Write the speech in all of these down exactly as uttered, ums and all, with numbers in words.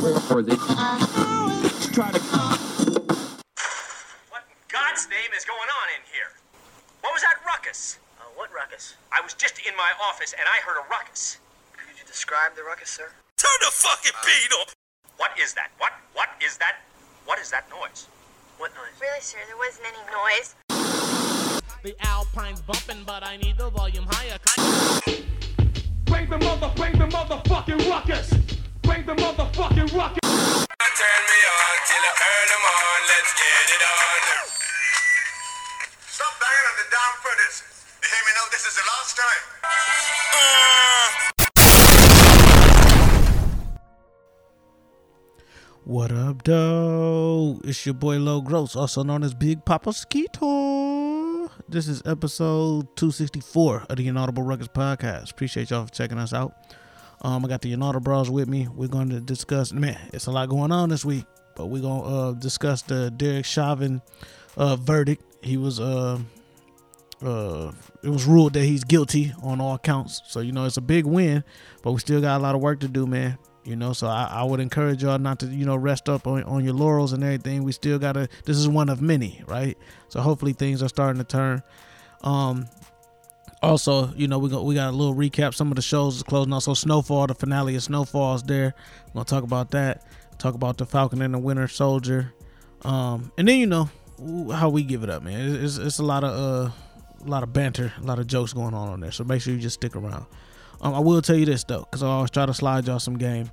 Or they try to. What in God's name is going on in here? What was that ruckus? Uh, what ruckus? I was just in my office and I heard a ruckus. Could you describe the ruckus, sir? Turn the fucking beat up! What is that? What? What is that? What is that noise? What noise? Really, sir, there wasn't any noise. The Alpine's bumping, but I need the volume higher. Bring the mother, bring the motherfucking ruckus. Bring the motherfucking ruckus. Turn me on till I earn them on. Let's get it on. Stop banging on the damn footers. You hear me now? This is the last time. Uh. What up, though? It's your boy Low Gross, also known as Big Papa Skeeto. This is episode two sixty-four of the Inaudible Ruckus Podcast. Appreciate y'all for checking us out. Um, I got the Inaudible Bros with me. We're going to discuss, man, it's a lot going on this week, but we're going to uh, discuss the Derek Chauvin uh, verdict. He was, uh, uh, it was ruled that he's guilty on all counts. So, you know, it's a big win, but we still got a lot of work to do, man. You know, so I, I would encourage y'all not to, you know, rest up on, on your laurels and everything. We still got to, this is one of many, right? So hopefully things are starting to turn. Um, also, you know, we got, we got a little recap. Some of the shows is closing out. So Snowfall, the finale of Snowfall is there. I'm going to talk about that. Talk about the Falcon and the Winter Soldier. Um, and then, you know, how we give it up, man. It's, it's a lot of, uh, a lot of banter, a lot of jokes going on on there. So make sure you just stick around. Um, I will tell you this, though, because I always try to slide y'all some game.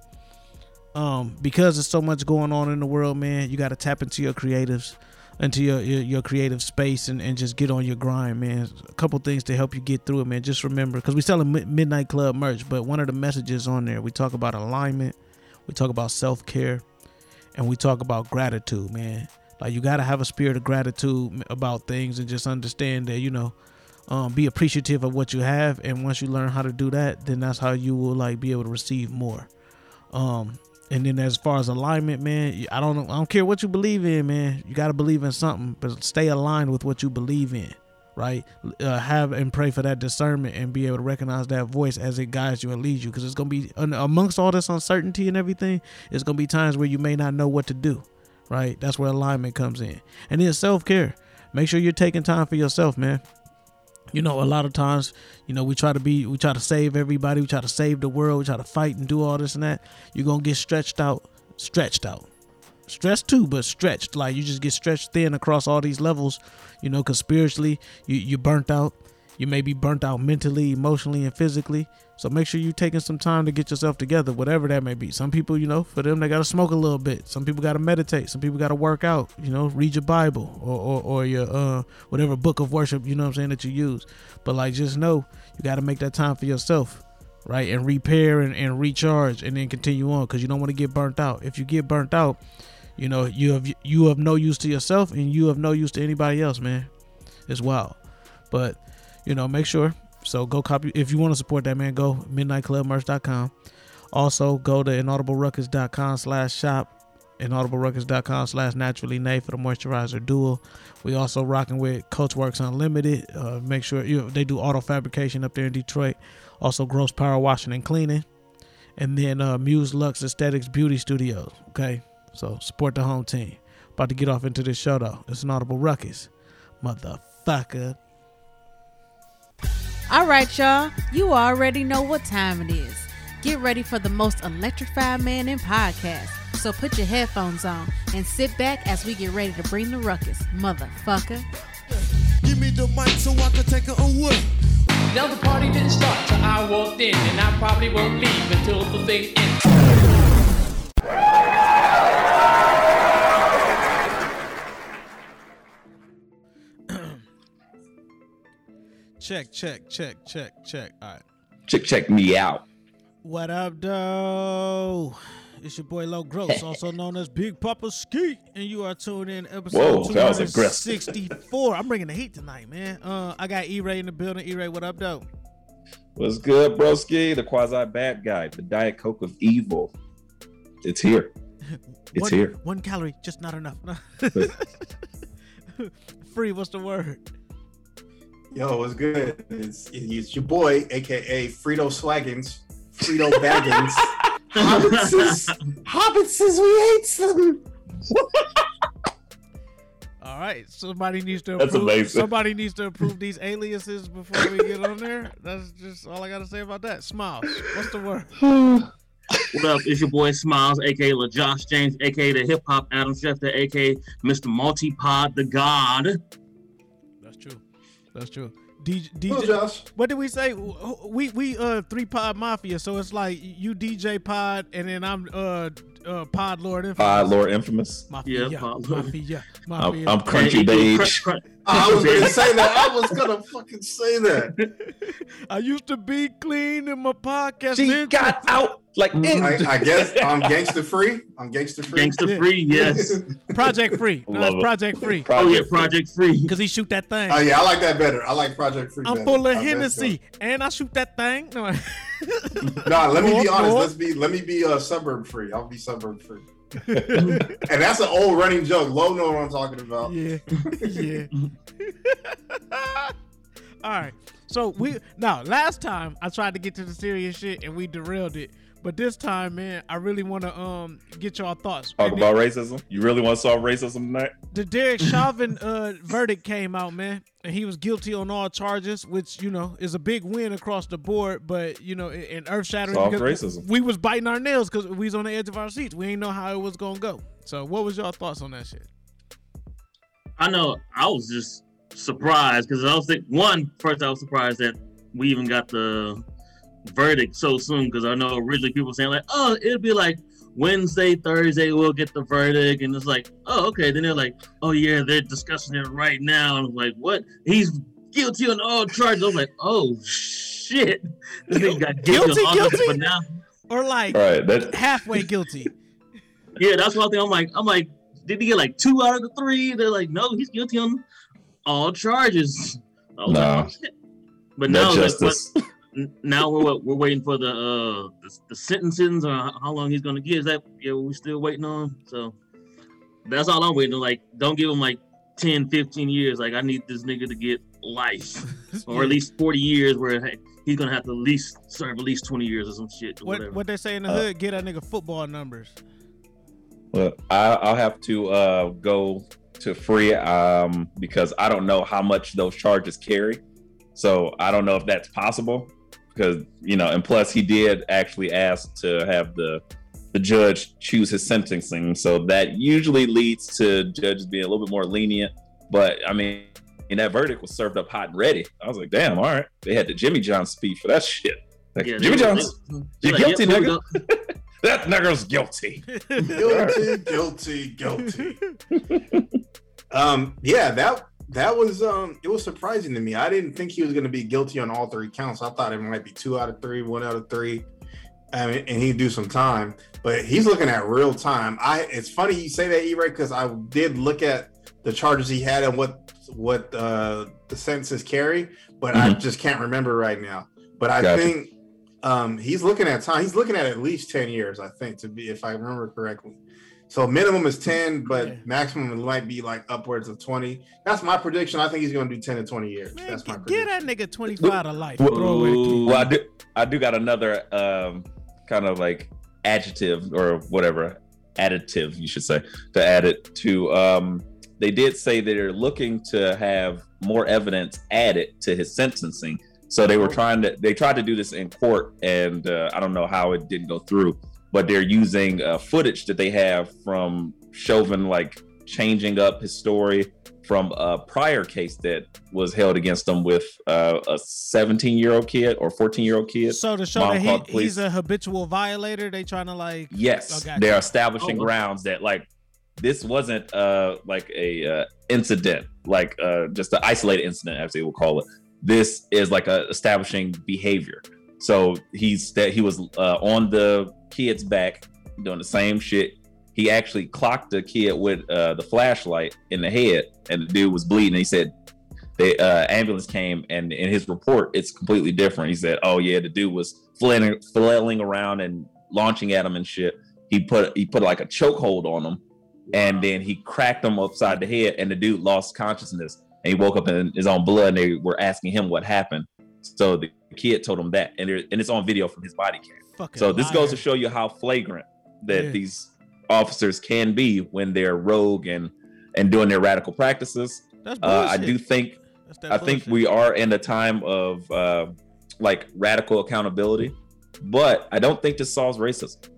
Um, because there's so much going on in the world, man, you got to tap into your creatives, into your your, your creative space and, and just get on your grind, man. A couple things to help you get through it, man. Just remember, because we selling M- Midnight Club merch, but one of the messages on there, we talk about alignment, we talk about self-care, and we talk about gratitude, man. Like, you got to have a spirit of gratitude about things and just understand that, you know, Um, be appreciative of what you have, and once you learn how to do that, then that's how you will like be able to receive more. Um, and then as far as alignment, man, I don't I don't care what you believe in, man. You got to believe in something, but stay aligned with what you believe in, right? Uh, have and pray for that discernment and be able to recognize that voice as it guides you and leads you, because it's gonna be amongst all this uncertainty and everything. It's gonna be times where you may not know what to do, right? That's where alignment comes in, and then self-care. Make sure you're taking time for yourself, man. You know, a lot of times, you know, we try to be, we try to save everybody. We try to save the world. We try to fight and do all this and that. You're going to get stretched out, stretched out, stressed too, but stretched. Like, you just get stretched thin across all these levels, you know, because spiritually you, you burnt out. You may be burnt out mentally, emotionally, and physically. So make sure you're taking some time to get yourself together, whatever that may be. Some people, you know, for them, they got to smoke a little bit. Some people got to meditate. Some people got to work out, you know, read your Bible or, or, or your uh, whatever book of worship, you know what I'm saying, that you use. But like, just know you got to make that time for yourself, right? And repair and, and recharge and then continue on, because you don't want to get burnt out. If you get burnt out, you know, you have you have no use to yourself and you have no use to anybody else, man. It's wild. But, you know, make sure. So go copy. If you want to support that, man, go midnight club merch dot com. Also go to inaudible ruckus dot com slash shop. inaudible ruckus dot com slash naturally nay for the moisturizer duo. We also rocking with Coachworks Unlimited. Uh, make sure you know, they do auto fabrication up there in Detroit. Also Gross Power Washing and Cleaning. And then uh, Muse Lux Aesthetics Beauty Studios. Okay. So support the home team. About to get off into this show, though. It's Inaudible Ruckus. Motherfucker. All right, y'all, you already know what time it is. Get ready for the most electrified man in podcast. So put your headphones on and sit back as we get ready to bring the ruckus, motherfucker. Give me the mic so I can take it away. Now the party didn't start till I walked in, and I probably won't leave until the thing ends. Check, check, check, check, check. All right. Check, check me out. What up, though? It's your boy Low Gross, also known as Big Papa Skeet, and you are tuned in episode Whoa, two sixty-four. I'm bringing the heat tonight, man. Uh, I got E-Ray in the building. E-Ray, what up, though? What's good, broski? The quasi bad guy, the Diet Coke of evil. It's here. It's one, here. One calorie, just not enough. Free. What's the word? Yo, what's good? It's, it's your boy, a k a. Frito Swaggins, Frito Baggins, Hobbitses, Hobbitses, we hate them. All right, somebody needs to approve. That's amazing. Somebody needs to approve these aliases before we get on there. That's just all I gotta say about that. Smiles. What's the word? What up? It's your boy Smiles, aka LaJosh James, aka the Hip Hop Adam Schefter, aka Mister Multi Pod the God. That's true. That's true. D J, D J, hello, Josh. What did we say? We we uh three pod mafia, so it's like you D J Pod, and then I'm uh, uh Pod Lord Infamous. Pod Lord Infamous. Mafia, yeah, Pod Lord. Mafia, mafia. I'm, I'm Crunchy Dage. Cr- cr- I was gonna say that. I was gonna fucking say that. I used to be clean in my podcast. She intro. got out like. I, I guess I'm gangster free. I'm gangster free. Gangster free. Yes. Project Free. No, it's Project Free. Project oh yeah, Project Free. Because he shoot that thing. Oh yeah, I like that better. I like Project Free. I'm better. full of I Hennessy and I shoot that thing. No. nah, let me be honest. Let's be. Let me be uh, suburb free. I'll be suburb free. And that's an old running joke. Low know what I'm talking about. Yeah, yeah. All right. So we now last time I tried to get to the serious shit and we derailed it, but this time, man, I really want to um get y'all thoughts. Talk and about then, racism. You really want to solve racism tonight? The Derek Chauvin uh, verdict came out, man, and he was guilty on all charges, which you know is a big win across the board. But you know, and earth shattering. Solved racism. We was biting our nails because we was on the edge of our seats. We ain't know how it was gonna go. So, what was y'all thoughts on that shit? I know I was just surprised because I was like, one first I was surprised that we even got the verdict so soon, because I know originally people saying like, oh, it'll be like Wednesday, Thursday we'll get the verdict, and it's like, oh, okay. Then they're like, oh yeah, they're discussing it right now, and I'm like, what? He's guilty on all charges. I was like, oh shit, this thing got guilty, guilty, on all guilty? Charges, but now or like right, that's... halfway guilty. Yeah, that's one thing. I'm like, I'm like, did he get like two out of the three? They're like, no, he's guilty on all charges. No, like, but no, no justice. Like, now we're we're waiting for the uh the, the sentencings or how long he's gonna get. Is that yeah we're still waiting on? So that's all I'm waiting on. Like, don't give him like ten, fifteen years. Like, I need this nigga to get life or at least forty years, where hey, he's gonna have to at least serve at least twenty years or some shit. Or what whatever. What they say in the uh, hood? Get a nigga football numbers. Well, I, I'll have to uh go to free um because I don't know how much those charges carry, so I don't know if that's possible. Because, you know, and plus he did actually ask to have the the judge choose his sentencing. So that usually leads to judges being a little bit more lenient. But, I mean, and that verdict was served up hot and ready. I was like, damn, all right. They had the Jimmy John speech for that shit. Like, yeah, Jimmy John, you're like, guilty, yep, nigga. That nigga's guilty. Guilty, guilty, guilty. um, yeah, that... That was, um, it was surprising to me. I didn't think he was going to be guilty on all three counts. I thought it might be two out of three, one out of three, I mean, and he'd do some time. But he's looking at real time. I. It's funny you say that, E-Ray, because I did look at the charges he had and what what uh, the sentences carry, but mm-hmm. I just can't remember right now. But I gotcha. think um, he's looking at time. He's looking at at least ten years, I think, to be, if I remember correctly. So minimum is ten, but yeah. maximum might be like upwards of twenty. That's my prediction. I think he's going to do ten to twenty years. Man, that's my prediction. Get that nigga twenty-five to life. Ooh, well, I do, I do got another um, kind of like adjective or whatever, additive, you should say, to add it to. Um, they did say that they're looking to have more evidence added to his sentencing. So they were trying to, they tried to do this in court, and uh, I don't know how it didn't go through. But they're using uh, footage that they have from Chauvin, like changing up his story from a prior case that was held against him with uh, a seventeen-year-old kid or fourteen-year-old kid. So to show Mom that he, he's a habitual violator, they trying to like... Yes, oh, they're establishing oh, grounds that like this wasn't uh, like a uh, incident, like uh, just an isolated incident, as they will call it. This is like a establishing behavior. So he's that he was uh, on the kid's back doing the same shit. He actually clocked the kid with uh, the flashlight in the head, and the dude was bleeding. He said the uh, ambulance came, and in his report, it's completely different. He said, "Oh yeah, the dude was flailing, flailing around and launching at him and shit. He put he put like a chokehold on him, and then he cracked him upside the head, and the dude lost consciousness, and he woke up in his own blood. And they were asking him what happened." So the kid told him that, and, there, and it's on video from his body cam. Fucking so this liar. Goes to show you how flagrant that yeah. these officers can be when they're rogue and and doing their radical practices. That's uh, I do think I bullshit. think we are in a time of uh, like radical accountability, but I don't think this solves racism.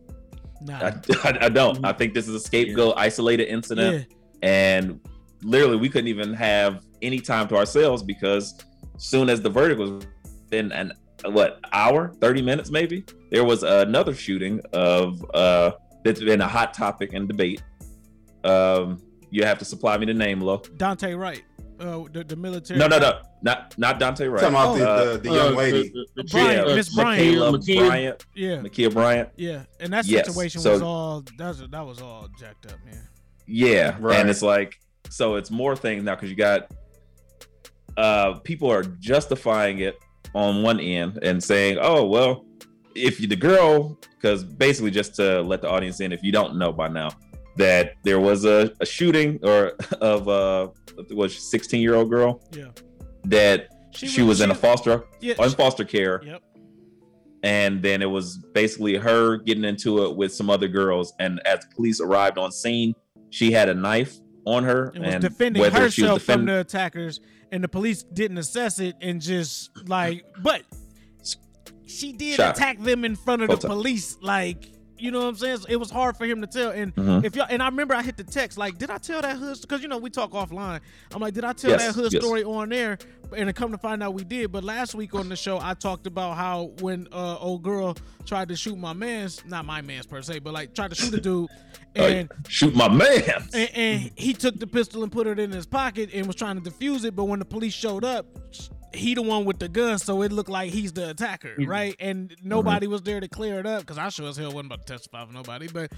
Nah. I, I, I don't. I think this is a scapegoat, yeah. isolated incident, yeah. and literally we couldn't even have any time to ourselves because soon as the verdict was in an what hour, thirty minutes maybe, there was another shooting of uh, that's been a hot topic in debate. Um, you have to supply me the name, Lo. Dante Wright. Uh, the, the military. No, no, no, not not Dante Wright. Talking about oh, the, the, the young uh, lady, the, the, the Bryant, yeah, Miss Bryant, Makia Bryant, yeah, Makia Bryant, yeah. And that situation yes. so, was all that was, that was all jacked up, man. Yeah, right. And it's like so it's more things now because you got uh, people are justifying it on one end and saying, oh well, if you the girl, because basically just to let the audience in, if you don't know by now, that there was a, a shooting or of uh was sixteen year old girl yeah that she, she was she, in a foster yeah, on foster care yep and then it was basically her getting into it with some other girls, and as police arrived on scene she had a knife on her and, and was defending herself she was defend- from the attackers, and the police didn't assess it and just like but she did Shot. attack them in front of Full the time. police like You know what I'm saying? So it was hard for him to tell. And mm-hmm. if y'all, and I remember I hit the text like, did I tell that hood? Because you know we talk offline. I'm like, did I tell yes, that hood yes. story on there? And it come to find out we did. But last week on the show, I talked about how when uh, old girl tried to shoot my man's, not my man's per se, but like tried to shoot a dude and uh, shoot my man. And, and he took the pistol and put it in his pocket and was trying to defuse it. But when the police showed up, he the one with the gun, so it looked like he's the attacker, right? And nobody mm-hmm. was there to clear it up, because I sure as hell wasn't about to testify for nobody. But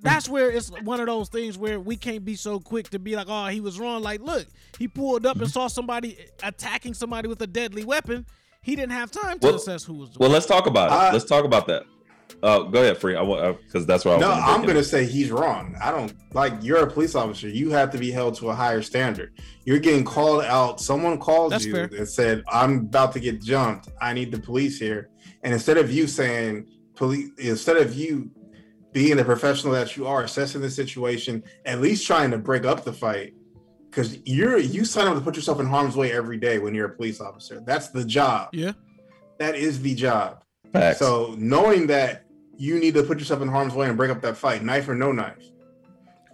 that's where it's one of those things where we can't be so quick to be like, oh, he was wrong. Like, look, he pulled up and saw somebody attacking somebody with a deadly weapon. He didn't have time to well, assess who was the well, weapon. Let's talk about it. Uh, let's talk about that. Oh, uh, go ahead, Free. I want because that's what I. No, I'm gonna say he's wrong. I don't like. You're a police officer. You have to be held to a higher standard. You're getting called out. Someone called that's you fair. and said, "I'm about to get jumped. I need the police here." And instead of you saying, "Police," instead of you being the professional that you are, assessing the situation, at least trying to break up the fight, because you're you sign up to put yourself in harm's way every day when you're a police officer. That's the job. Yeah, that is the job. Facts. So knowing that you need to put yourself in harm's way and break up that fight, knife or no knife.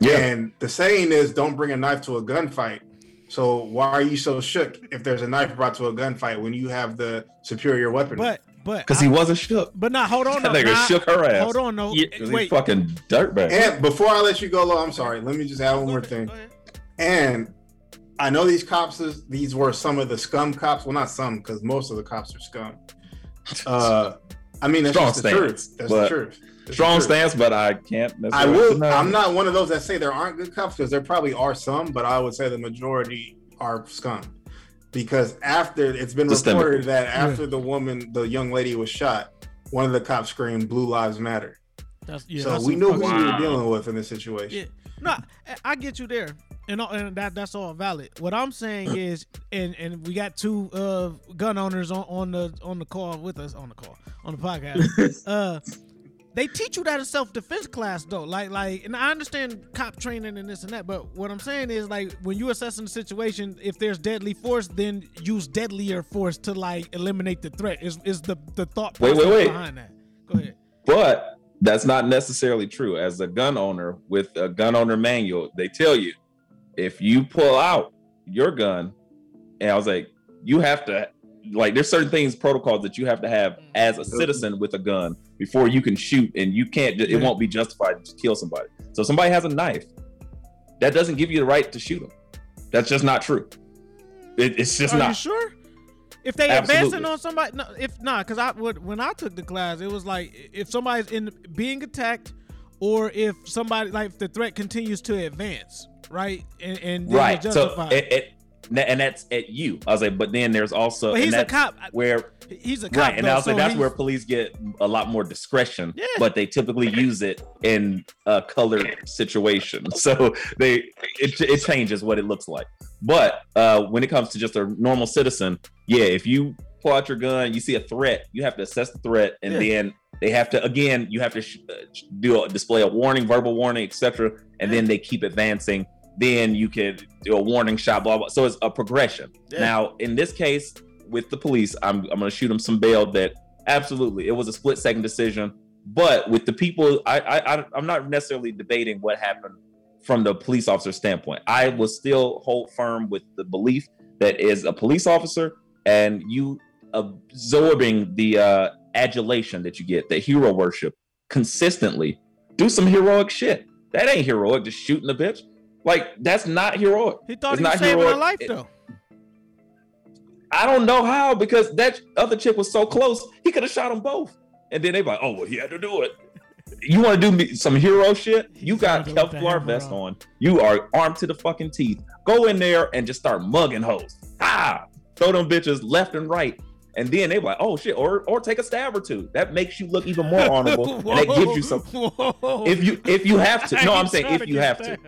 Yeah. And the saying is, don't bring a knife to a gunfight. So why are you so shook if there's a knife brought to a gunfight when you have the superior weapon? But but because he wasn't shook. But now nah, hold on. That no, nigga nah, shook her ass. Hold on, no. Because yeah, he fucking dirtbag. And before I let you go, Lo, I'm sorry. Let me just add one go more ahead, thing. And I know these cops, is, these were some of the scum cops. Well, not some, because most of the cops are scum. Uh, I mean, that's just the truth. That's the truth. Strong stance, but I can't. I will. I'm not one of those that say there aren't good cops, because there probably are some, but I would say the majority are scum. Because after it's been reported that after the woman, the young lady was shot, one of the cops screamed, "Blue Lives Matter." That's, yeah, so that's we knew who wow. we were dealing with in this situation. Yeah. No, I get you there, and, and that that's all valid. What I'm saying is, and, and we got two uh, gun owners on, on the on the call with us on the call on the podcast. uh, they teach you that in self defense class though, like like, and I understand cop training and this and that. But what I'm saying is, like, when you're assessing the situation, if there's deadly force, then use deadlier force to like eliminate the threat. Is is the the thought process wait, wait, wait. behind that? Go ahead. But that's not necessarily true. As a gun owner with a gun owner manual, they tell you if you pull out your gun, and I was like, you have to like there's certain things, protocols that you have to have as a citizen with a gun before you can shoot, and you can't it won't be justified to kill somebody. So if somebody has a knife, that doesn't give you the right to shoot them. That's just not true. It, it's just Are not you sure? If they Absolutely. advancing on somebody, no, if not, because I would when I took the class, it was like if somebody's in being attacked, or if somebody like if the threat continues to advance, right, and, and then right, so it, it, and that's at you. I was like, but then there's also but he's a cop where he's a cop, right, though, and I was like, so that's he's... where police get a lot more discretion, yeah. but they typically use it in a colored situation, so they it, it changes what it looks like. But uh, when it comes to just a normal citizen, yeah, if you pull out your gun, you see a threat, you have to assess the threat, and yeah. then they have to, again, you have to sh- do a display a warning, verbal warning, et cetera, and yeah. then they keep advancing. Then you can do a warning shot, blah, blah. So it's a progression. Yeah. Now, in this case, with the police, I'm I'm going to shoot them some bail that absolutely, it was a split second decision. But with the people, I, I, I'm not necessarily debating what happened from the police officer standpoint. I will still hold firm with the belief that is a police officer and you absorbing the uh, adulation that you get, the hero worship consistently. Do some heroic shit. That ain't heroic, just shooting a bitch. Like, that's not heroic. He thought it's he was saving her life, it, though. I don't know how, because that other chick was so close, he could have shot them both. And then they like, oh, well, he had to do it. You want to do me some hero shit? You got Kevlar vest on. on. You are armed to the fucking teeth. Go in there and just start mugging hoes. Ah! Throw them bitches left and right. And then they like, oh, shit, or or take a stab or two. That makes you look even more honorable. Whoa, and that gives you some. Whoa. If you if you have to. No, I'm saying if you have to.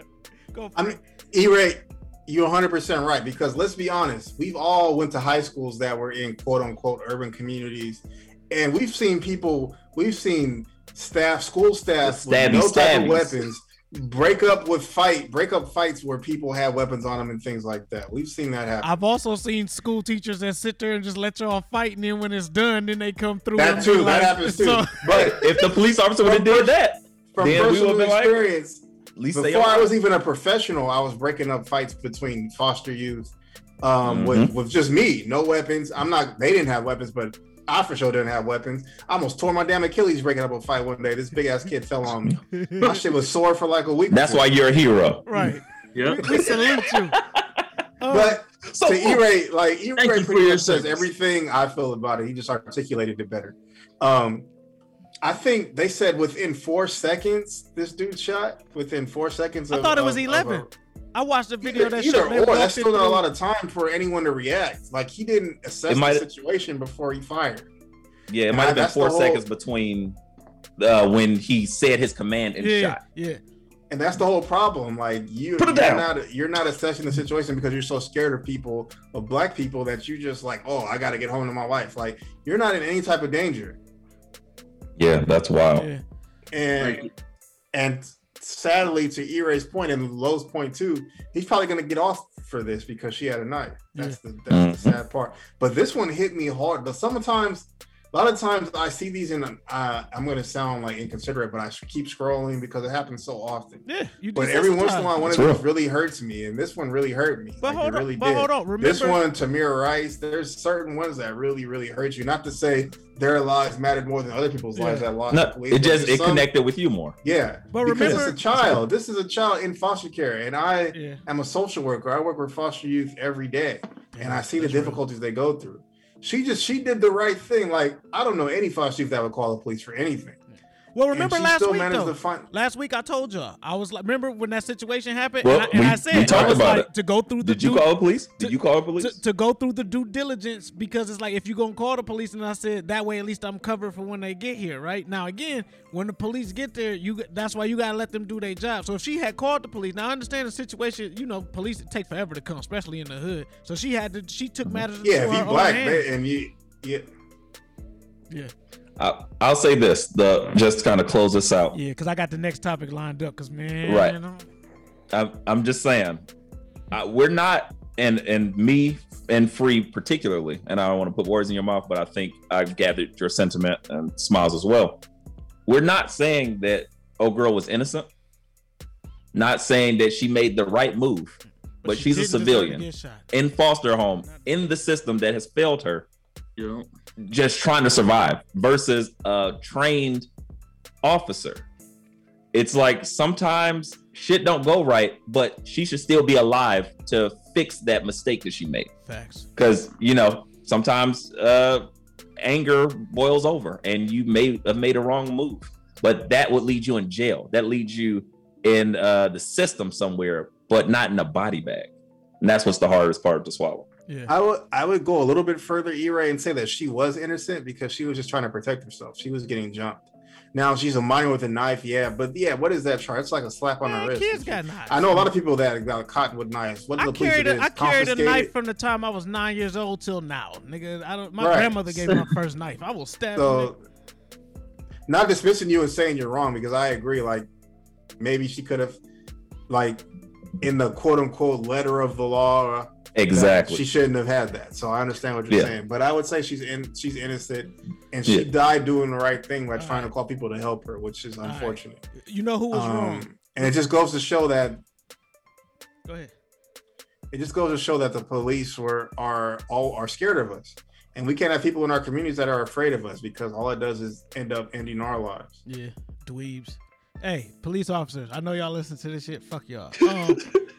I mean, E-Ray, you're one hundred percent right, because let's be honest, we've all went to high schools that were in quote-unquote urban communities, and we've seen people, we've seen staff, school staff with no type of weapons, break up with fight, break up fights where people have weapons on them and things like that. We've seen that happen. I've also seen school teachers that sit there and just let y'all fight, and then when it's done, then they come through. That too, that happens too. But if the police officer would have did that, from personal experience... Before I was even a professional, I was breaking up fights between foster youth um, mm-hmm. with, with just me, no weapons. I'm not, they didn't have weapons, but I for sure didn't have weapons. I almost tore my damn Achilles breaking up a fight one day. This big ass kid fell on me. My shit was sore for like a week. That's before. Why you're a hero. Right. Yeah. We salute you. But so, to E-Ray, like E-Ray pretty much says everything I feel about it. He just articulated it better. Um, I think they said within four seconds, this dude shot within four seconds. Of, I thought it was of, eleven. Of a, I watched the video either, that showed that. Or that's still not a lot of time for anyone to react. Like he didn't assess the situation before he fired. Yeah, it and might have I, been four seconds whole, between uh, when he said his command and yeah, shot. Yeah, and that's the whole problem. Like you, Put it you're down. not you're not assessing the situation because you're so scared of people, of black people, that you just like, oh, I got to get home to my wife. Like you're not in any type of danger. Yeah, that's wild. Yeah. And right. and sadly, to E-Ray's point and Lowe's point too, he's probably gonna get off for this because she had a knife. That's yeah. the that's mm-hmm. the sad part. But this one hit me hard. But sometimes, a lot of times, I see these and uh, I'm gonna sound like inconsiderate, but I keep scrolling because it happens so often. Yeah, you but every once in a while, one that's of these really hurts me, and this one really hurt me. But like, hold it really on, but did. hold on. Remember this one, Tamir Rice. There's certain ones that really, really hurt you. Not to say their lives mattered more than other people's yeah. lives that lost. No, it just it some, connected with you more. Yeah, but remember, it's a child. This is a child in foster care, and I yeah. am a social worker. I work with foster youth every day, yeah, and I see the difficulties right. they go through. She just she did the right thing. Like I don't know any foster youth that would call the police for anything. Well, remember last week though. Find- last week I told y'all I was like, remember when that situation happened? Well, and I, and we, I said we talked I was about like, it. to go through the. Did due, you call the police? Did to, you call the police? To, to go through the due diligence because it's like if you're gonna call the police, and I said that way at least I'm covered for when they get here. Right now, again, when the police get there, you that's why you gotta let them do their job. So if she had called the police, now I understand the situation. You know, police take forever to come, especially in the hood. So she had to. She took matters. Yeah, if you black man, and you, yeah, yeah. I'll say this, the just kind of close this out. Yeah, because I got the next topic lined up. Because man, right. I'm, I'm, I'm just saying, I, we're not, and and me and Free particularly, and I don't want to put words in your mouth, but I think I've gathered your sentiment and Smiles as well. We're not saying that old girl was innocent. Not saying that she made the right move, but, but she she's a civilian in foster home in the system that has failed her. Yeah. Just trying to survive versus a trained officer. It's like sometimes shit don't go right, but she should still be alive to fix that mistake that she made. Facts. Because, you know, sometimes uh, anger boils over and you may have made a wrong move, but that would lead you in jail. That leads you in uh, the system somewhere, but not in a body bag. And that's what's the hardest part to swallow. Yeah. I would I would go a little bit further, E-Ray, and say that she was innocent because she was just trying to protect herself. She was getting jumped. Now she's a minor with a knife. Yeah, but yeah, what is that charge? It's like a slap on Man, the wrist. Kids got knives. I know a lot of people that got caught with knives. What I the carried police a, I carried a knife from the time I was nine years old till now, nigga. I don't. My right. grandmother gave me my first knife. I will stab. So, not dismissing you and saying you're wrong, because I agree. Like, maybe she could have, like, in the quote unquote letter of the law. Exactly. She shouldn't have had that. So I understand what you're yeah. saying, but I would say she's in, she's innocent, and she yeah. died doing the right thing by All trying right. to call people to help her, which is All unfortunate. Right. You know who was um, wrong, and it just goes to show that. Go ahead. It just goes to show that the police were are all are scared of us, and we can't have people in our communities that are afraid of us, because all it does is end up ending our lives. Yeah, dweebs. Hey, police officers, I know y'all listen to this shit. Fuck y'all. Um,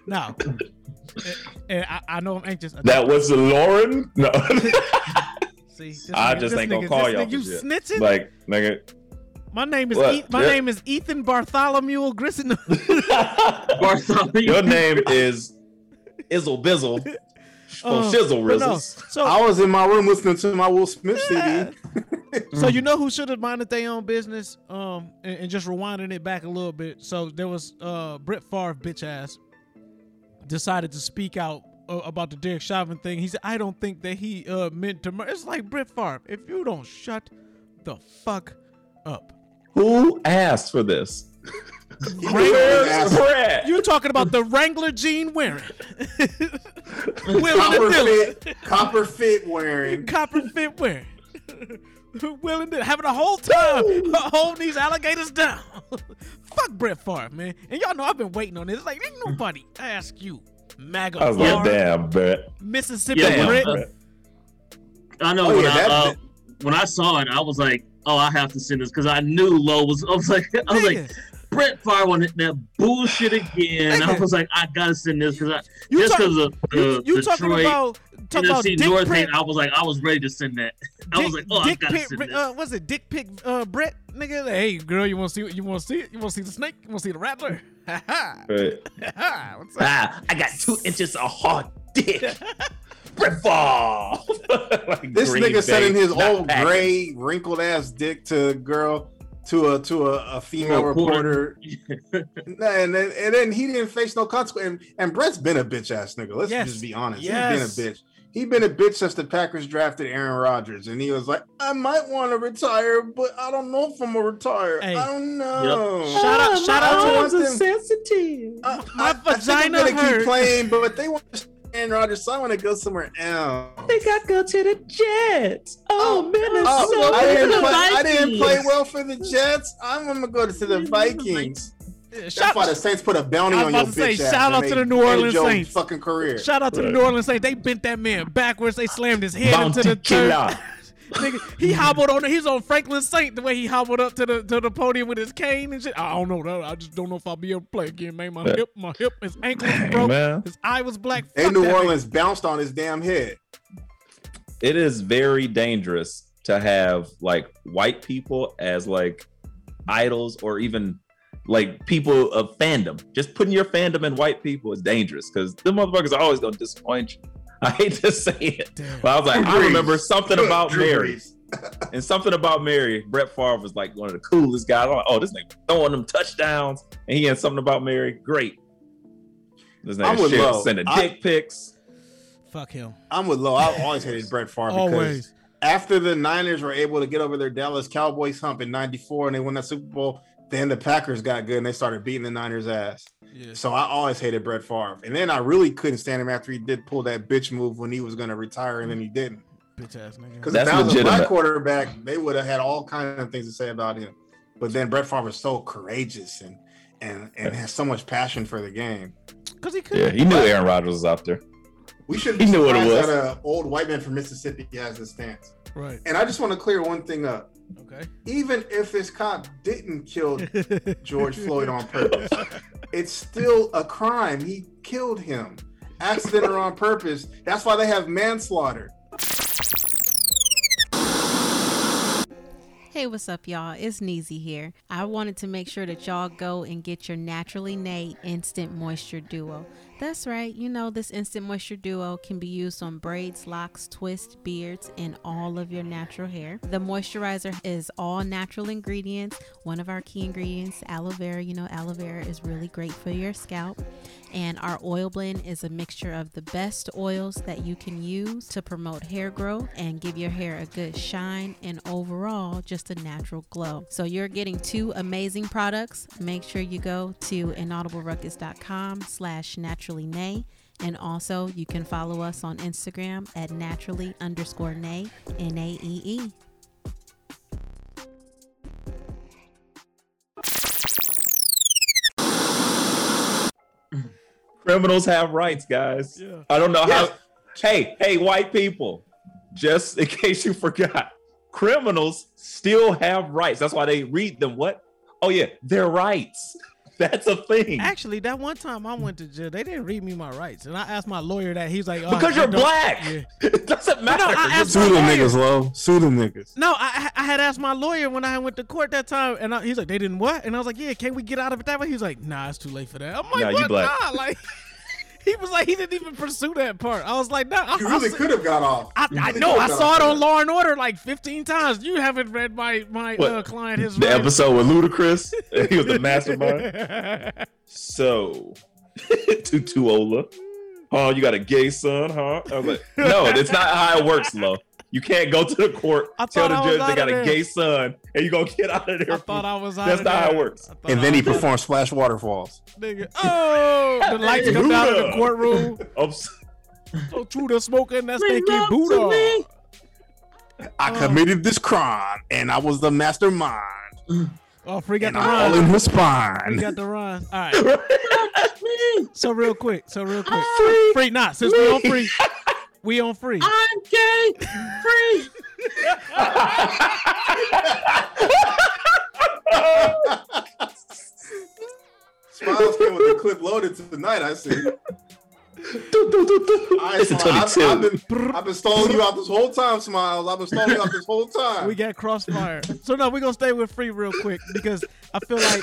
no. And, and I, I know I'm anxious. I that was Lauren? No. See, I nigga, just ain't nigga, gonna call y'all. Nigga, you shit. Snitching? Like, nigga. My name is e- my yeah. name is Ethan Bartholomew Grissom. Bartholomew. Your name is Izzle Bizzle. From uh, Shizzle Rizzles. No. So, I was in my room listening to my Will Smith yeah. C D. So you know who should have minded their own business, um, and, and just rewinding it back a little bit. So there was uh, Brett Favre, bitch ass, decided to speak out uh, about the Derek Chauvin thing. He said, "I don't think that he uh, meant to murder." It's like, Brett Favre, if you don't shut the fuck up. Who asked for this? Where's Brett? You're talking about the Wrangler jean wearing, copper fit, copper fit wearing, copper fit wearing. Willing to having a whole time holding these alligators down. Fuck Brett Favre, man. And y'all know I've been waiting on this. It's like, ain't nobody ask you, MAGA. I was like, damn, Brett. Mississippi yeah, Brett. Brett. I know oh, when, yeah, I, uh, when I saw it, I was like, oh, I have to send this, because I knew Lowe was. I was like, I was yeah. like, Brett Favre on that bullshit again. I was like, I gotta send this because I you just because of uh, you, you Detroit. About, Talk about Dick North Pitt. Thing, I was like, I was ready to send that. I Dick, was like, oh, Dick I gotta Pitt, send that. Uh, what's it, Dick Pick uh, Brett? Nigga, like, hey girl, you want to see what you want to see? It? You want to see the snake? You want to see the rattler? Ha ha. Right. What's up? Ah, I got two inches of hard dick. Brett Favre. Like this nigga sending his old packed. Gray, wrinkled ass dick to a girl, to a to a, a female reporter. reporter. and then and then he didn't face no consequence. And, and Brett's been a bitch ass nigga. Let's yes. just be honest. Yes. He's been a bitch. He been a bitch since the Packers drafted Aaron Rodgers, and he was like, "I might want to retire, but I don't know if I'm gonna retire. Hey. I don't know." Yep. Shout out, oh, shout out to them. Sensitive. Uh, my I, vagina I think I'm gonna keep playing, but if they want to Aaron Rodgers, so I want to go somewhere else. I think I'd go to the Jets. Oh, oh Minnesota! Oh, I, didn't play, I didn't play well for the Jets. I'm gonna go to the Vikings. That's shout why the Saints put a bounty on your bitch say, ass. Shout out to the New Orleans Saints. Fucking career. Shout out to right. the New Orleans Saints. They bent that man backwards. They slammed his head Bounty into the third. Nigga, he hobbled on. He's on Franklin Saint the way he hobbled up to the to the podium with his cane and shit. I don't know. I just don't know if I'll be able to play again, man. My yeah. hip, my hip, his ankle was broke. Man. His eye was black. Fuck and New Orleans man. Bounced on his damn head. It is very dangerous to have like white people as like idols or even. Like people of fandom, just putting your fandom in white people is dangerous because them motherfuckers are always gonna disappoint you. I hate to say it, Damn. But I was like, Agreed. I remember something about Agreed. Mary, and something about Mary. Brett Favre was like one of the coolest guys. I'm like, oh, this nigga throwing them touchdowns, and he had something about Mary. Great. This nigga shit sending dick pics. Fuck him. I'm with Lowe. I always hated Brett Favre always. Because after the Niners were able to get over their Dallas Cowboys hump in ninety-four and they won that Super Bowl. Then the Packers got good and they started beating the Niners' ass. Yeah. So I always hated Brett Favre. And then I really couldn't stand him after he did pull that bitch move when he was going to retire and then he didn't. Bitch ass nigga. Because if that was a black quarterback, they would have had all kinds of things to say about him. But then Brett Favre was so courageous and and, and has so much passion for the game. Because he could. Yeah, he knew Aaron Rodgers was out there. We should be he knew what it was. That an old white man from Mississippi has his stance. Right. And I just want to clear one thing up. Okay. Even if this cop didn't kill George Floyd on purpose, it's still a crime. He killed him. Accident or on purpose. That's why they have manslaughter. Hey, what's up, y'all? It's Neezy here. I wanted to make sure that y'all go and get your Naturally Nate Instant Moisture Duo. That's right, you know this Instant Moisture Duo can be used on braids, locks, twists, beards, and all of your natural hair. The moisturizer is all natural ingredients. One of our key ingredients, aloe vera. You know, aloe vera is really great for your scalp. And our oil blend is a mixture of the best oils that you can use to promote hair growth and give your hair a good shine and overall just a natural glow. So you're getting two amazing products. Make sure you go to inaudibleruckus.com slash naturally nay. And also you can follow us on Instagram at naturally underscore nay, N A E E. Criminals have rights, guys. Yeah. I don't know yes. how. Hey, hey, white people, just in case you forgot, criminals still have rights. That's why they read them. What? Oh, yeah, their rights. That's a thing. Actually, that one time I went to jail, they didn't read me my rights. And I asked my lawyer that. He's like, oh, because I, you're I black. Yeah. It doesn't matter. No, I asked Sue them niggas, Lo. Sue them niggas. No, I, I had asked my lawyer when I went to court that time. And I, he's like, they didn't what? And I was like, yeah, can't we get out of it that way? He's like, nah, it's too late for that. I'm like, nah, what? You black. Nah, like, he was like, he didn't even pursue that part. I was like, nah. You really could have got off. I, really I know. I saw it on Law and Order like fifteen times. You haven't read my my uh, client his. The writing. Episode with Ludacris. He was the mastermind. So, to Tuola. Oh, you got a gay son, huh? I was like, no, that's not how it works, Lo. You can't go to the court, I tell the judge they got a gay son, and you're going to get out of there. I thought I was out That's of not there. How it works. And then he performed Splash Waterfalls. Nigga. Oh, the lights come down in the courtroom. So true to smoking that stinky Buddha. I committed this crime, and I was the mastermind. Oh, free got the run. All in his spine. Free got the run. All right. so real quick. So real quick. Free. free. Nah, since we on free. We on free. I'm gay free. Smiles came with the clip loaded tonight, I see. Right, so I've, I've, been, I've been stalling you out this whole time, Smiles. I've been stalling you out this whole time. We got crossfire. So, no, we're going to stay with free real quick because I feel like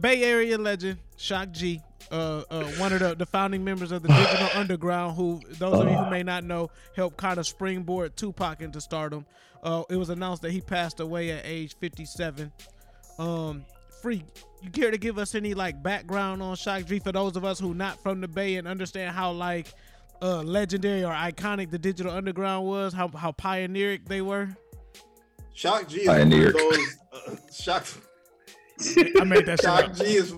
Bay Area legend, Shock G. Uh, uh, one of the, the founding members of the Digital Underground, who those of you who may not know, helped kind of springboard Tupac into stardom. Uh, it was announced that he passed away at age fifty-seven. Um, Free, you care to give us any like background on Shock G for those of us who not from the Bay and understand how like uh, legendary or iconic the Digital Underground was, how how pioneeric they were? Shock G is pioneeric. One of those. Uh, Shock. I made that Shock up. G is.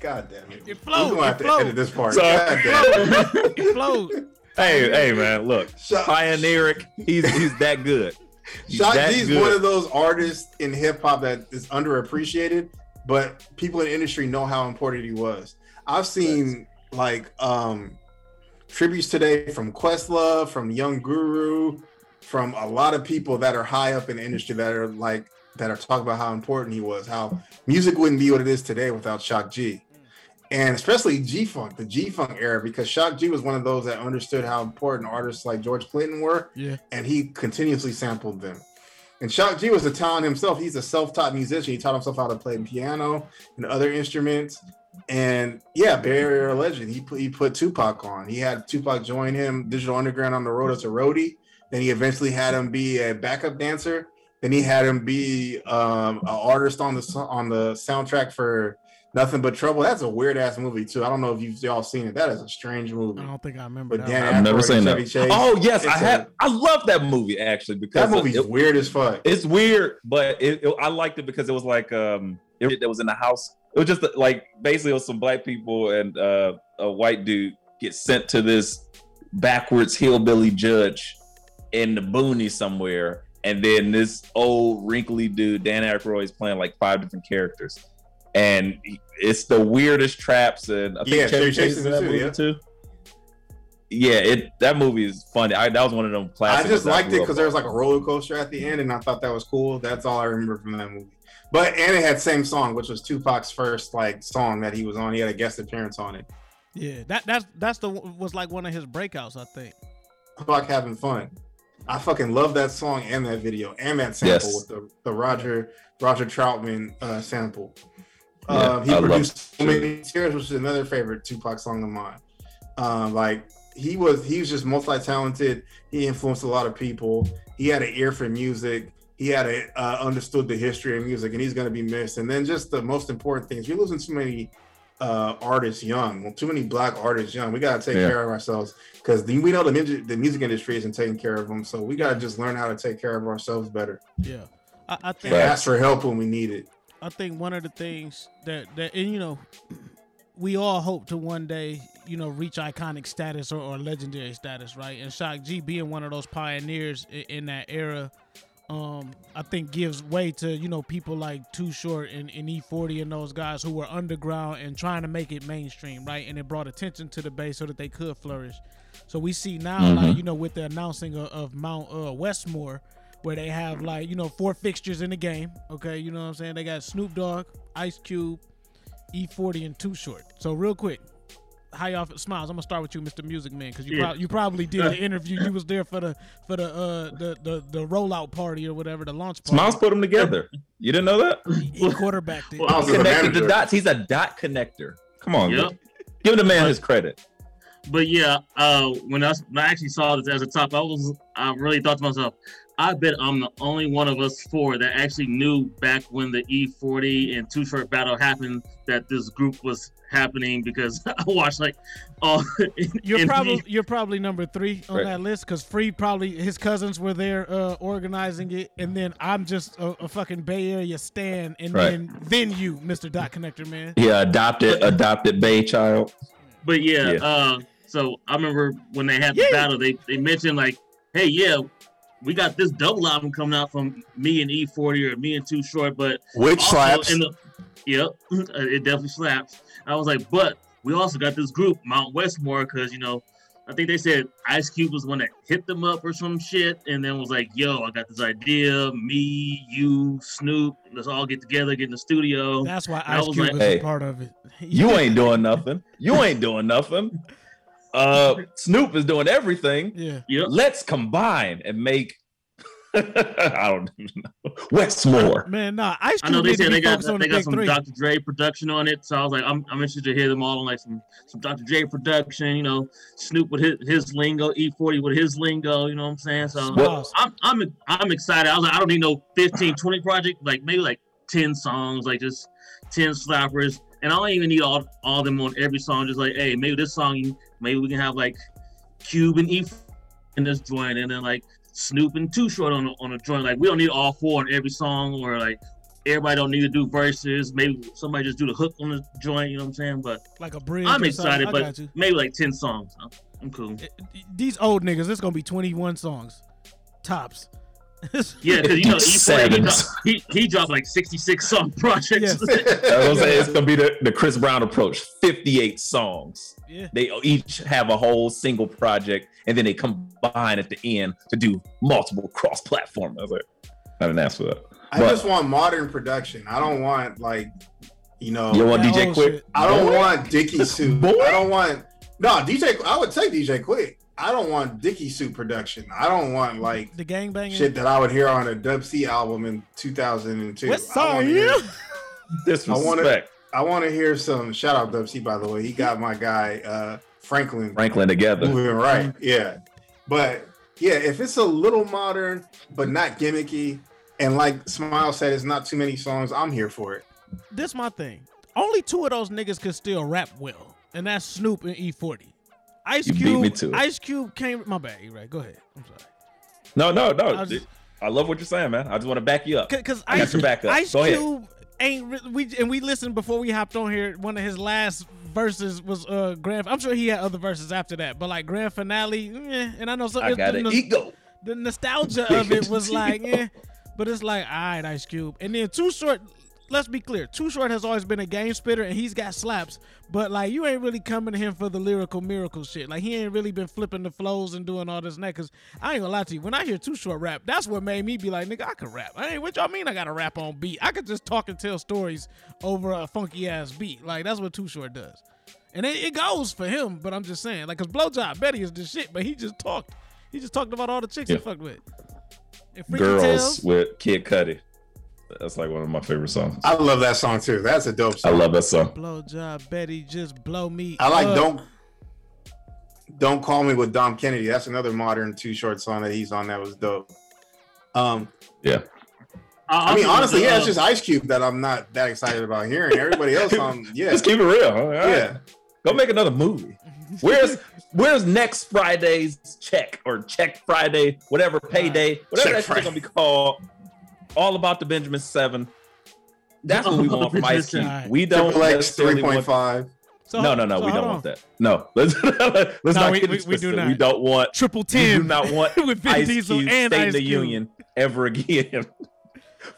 God damn it. It flowed. We're going to have to edit this part. Sorry. God damn it. It flowed. Hey, hey, man, look. Shock- Pioneeric. He's he's that good. He's Shock that G's good. One of those artists in hip-hop that is underappreciated, but people in the industry know how important he was. I've seen, like, um, tributes today from Questlove, from Young Guru, from a lot of people that are high up in the industry that are, like, that are talking about how important he was, how music wouldn't be what it is today without Shock G. And especially G-Funk, the G-Funk era, because Shock G was one of those that understood how important artists like George Clinton were, yeah. And he continuously sampled them. And Shock G was a talent himself. He's a self-taught musician. He taught himself how to play piano and other instruments. And yeah, Bay Area legend. He put, he put Tupac on. He had Tupac join him, Digital Underground on the road as a roadie. Then he eventually had him be a backup dancer. Then he had him be um, an artist on the on the soundtrack for Nothing But Trouble. That's a weird ass movie too. I don't know if you've y'all seen it. That is a strange movie. I don't think I remember. But Dan I've never seen that. Chase, oh yes, I have. A, I love that movie actually because that movie's it, weird as fuck. It's weird, but it, it, I liked it because it was like um, it, it was in the house. It was just like basically it was some black people and uh, a white dude get sent to this backwards hillbilly judge in the boonies somewhere. And then this old wrinkly dude, Dan Aykroyd's playing like five different characters. And it's the weirdest traps. And I think yeah, Chevy Chase is in that movie yeah. too. Yeah, it that movie is funny. I, that was one of them classics. I just liked it because there was like a roller coaster at the end and I thought that was cool. That's all I remember from that movie. But and it had same song, which was Tupac's first like song that he was on. He had a guest appearance on it. Yeah, that that's that's the was like one of his breakouts, I think. Tupac having fun. I fucking love that song and that video and that sample yes. with the, the Roger Roger Troutman uh, sample. Yeah, uh, he I produced So Many Tears, which is another favorite Tupac song of mine. Uh, like he was, he was just multi-talented. He influenced a lot of people. He had an ear for music. He had a, uh, understood the history of music, and he's going to be missed. And then just the most important thing is you're losing too many uh, artists young. Well, too many black artists young. We got to take yeah. care of ourselves because we know the music, the music industry isn't taking care of them. So we got to just learn how to take care of ourselves better. Yeah, I, I think and ask for help when we need it. I think one of the things that that and you know, we all hope to one day, you know, reach iconic status or, or legendary status, right? And Shock G being one of those pioneers in, in that era, um, I think gives way to, you know, people like Too Short and, and E forty and those guys who were underground and trying to make it mainstream, right? And it brought attention to the Bay so that they could flourish. So we see now, mm-hmm. like, you know, with the announcing of, of Mount uh, Westmore, where they have, like, you know, four fixtures in the game, okay? You know what I'm saying? They got Snoop Dogg, Ice Cube, E forty, and Too Short. So real quick, how y'all smiles? I'm gonna start with you, Mister Music Man, because you, yeah. pro- you probably did the interview. You was there for the for the uh the the, the rollout party or whatever, the launch party. Smiles put them together. You didn't know that? He quarterbacked it. Well, he connected the dots. He's a dot connector. Come on, yep. Give the man his credit. But yeah, uh, when I, was, when I actually saw this as a top, I was I really thought to myself, I bet I'm the only one of us four that actually knew back when the E forty and Too Short battle happened that this group was happening, because I watched like all. In, you're in probably the, you're probably number three on right. that list, because Free probably his cousins were there uh, organizing it, and then I'm just a, a fucking Bay Area stan, and right. then then you, Mister Dot Connector Man. Yeah, adopted adopted Bay child. But yeah, yeah. Uh, so I remember when they had the yeah. battle, they they mentioned like, hey, yeah. we got this double album coming out from me and E forty or me and Too Short, but which slaps. Yep, yeah, it definitely slaps. I was like, but we also got this group, Mount Westmore, because, you know, I think they said Ice Cube was one that hit them up or some shit, and then was like, yo, I got this idea, me, you, Snoop, let's all get together, get in the studio. That's why Ice was Cube like, was hey, a part of it. You ain't doing nothing. You ain't doing nothing. Uh, Snoop is doing everything. Yeah. Yep. Let's combine and make. I don't even know. Westmore. Man, nah. Ice Cube I know they said they got they got some three. Doctor Dre production on it, so I was like, I'm I'm interested to hear them all on like some, some Doctor Dre production. You know, Snoop with his, his lingo, E forty with his lingo. You know what I'm saying? So well, I'm I'm I'm excited. I was like, I don't need no fifteen, twenty project. Like maybe like ten songs, like just ten slappers. And I don't even need all all them on every song. Just like, hey, maybe this song, maybe we can have like Cube and E in this joint, and then like Snoop and Too Short on a, on a joint. Like we don't need all four on every song, or like everybody don't need to do verses. Maybe somebody just do the hook on the joint. You know what I'm saying? But like a bridge. I'm excited, but maybe like ten songs. I'm, I'm cool. These old niggas, it's gonna be twenty-one songs, tops. Yeah, because you know E forty, he, dropped, he he dropped like sixty-six song projects. Yeah. I was saying, it's gonna be the, the Chris Brown approach. fifty-eight songs. Yeah. They each have a whole single project, and then they combine at the end to do multiple cross-platform. I was like, I didn't ask for that. I but, just want modern production. I don't want like, you know, you want D J Quick. Shit. I don't boy. want Dickie Soup. Boy. I don't want no D J. I would take D J Quick. I don't want Dickie Suit production. I don't want like the gangbang shit that I would hear on a Dub C album in two thousand two. What song you? Disrespect. I want to hear some shout out Dub C, by the way. He got my guy uh, Franklin. Franklin together. Moving right, yeah. But yeah, if it's a little modern but not gimmicky, and like Smile said, it's not too many songs. I'm here for it. This my thing. Only two of those niggas can still rap well, and that's Snoop and E forty. Ice you Cube, beat me to it. Ice Cube came. My bad, you're right. Go ahead. I'm sorry. No, no, no. I, just, I love what you're saying, man. I just want to back you up. Because I Ice, got your back up. Ice Go Cube ahead. ain't we and we listened before we hopped on here. One of his last verses was uh grand. I'm sure he had other verses after that, but like grand finale. Eh, and I know some. I got the, an the, ego. The nostalgia of it was like, eh, but it's like, all right, Ice Cube, and then Too Short. Let's be clear. Too Short has always been a game spitter, and he's got slaps. But like, you ain't really coming to him for the lyrical miracle shit. Like, he ain't really been flipping the flows and doing all this and that. Cause I ain't gonna lie to you, when I hear Too Short rap, that's what made me be like, nigga, I can rap. I ain't what y'all mean. I gotta rap on beat. I could just talk and tell stories over a funky ass beat. Like that's what Too Short does, and it, it goes for him. But I'm just saying, like, cause Blowjob Betty is the shit, but he just talked. He just talked about all the chicks yeah. he fucked with. And Girls with Kid Cudi. That's like one of my favorite songs. I love that song too. That's a dope song. I love that song. Blow job, Betty, just blow me. I like up. Don't Don't Call Me with Dom Kennedy. That's another modern Too Short song that he's on that was dope. Um, yeah. I, I mean, honestly, yeah, it's just Ice Cube that I'm not that excited about hearing. Everybody else, um, yeah. Just keep it real. All right. Yeah. Go make another movie. Where's Where's next Friday's check or Check Friday, whatever payday, whatever that's going to be called. All About the Benjamin Seven. That's what we want from Ice Cube. We don't necessarily want three point five. So, no, no, no. So we don't on. want that. No. Let's, let's no, not we, get it we, we, do not. we don't want Triple Ten. We do not want with Vin Ice Diesel Cube and Ice the Cube. Union ever again.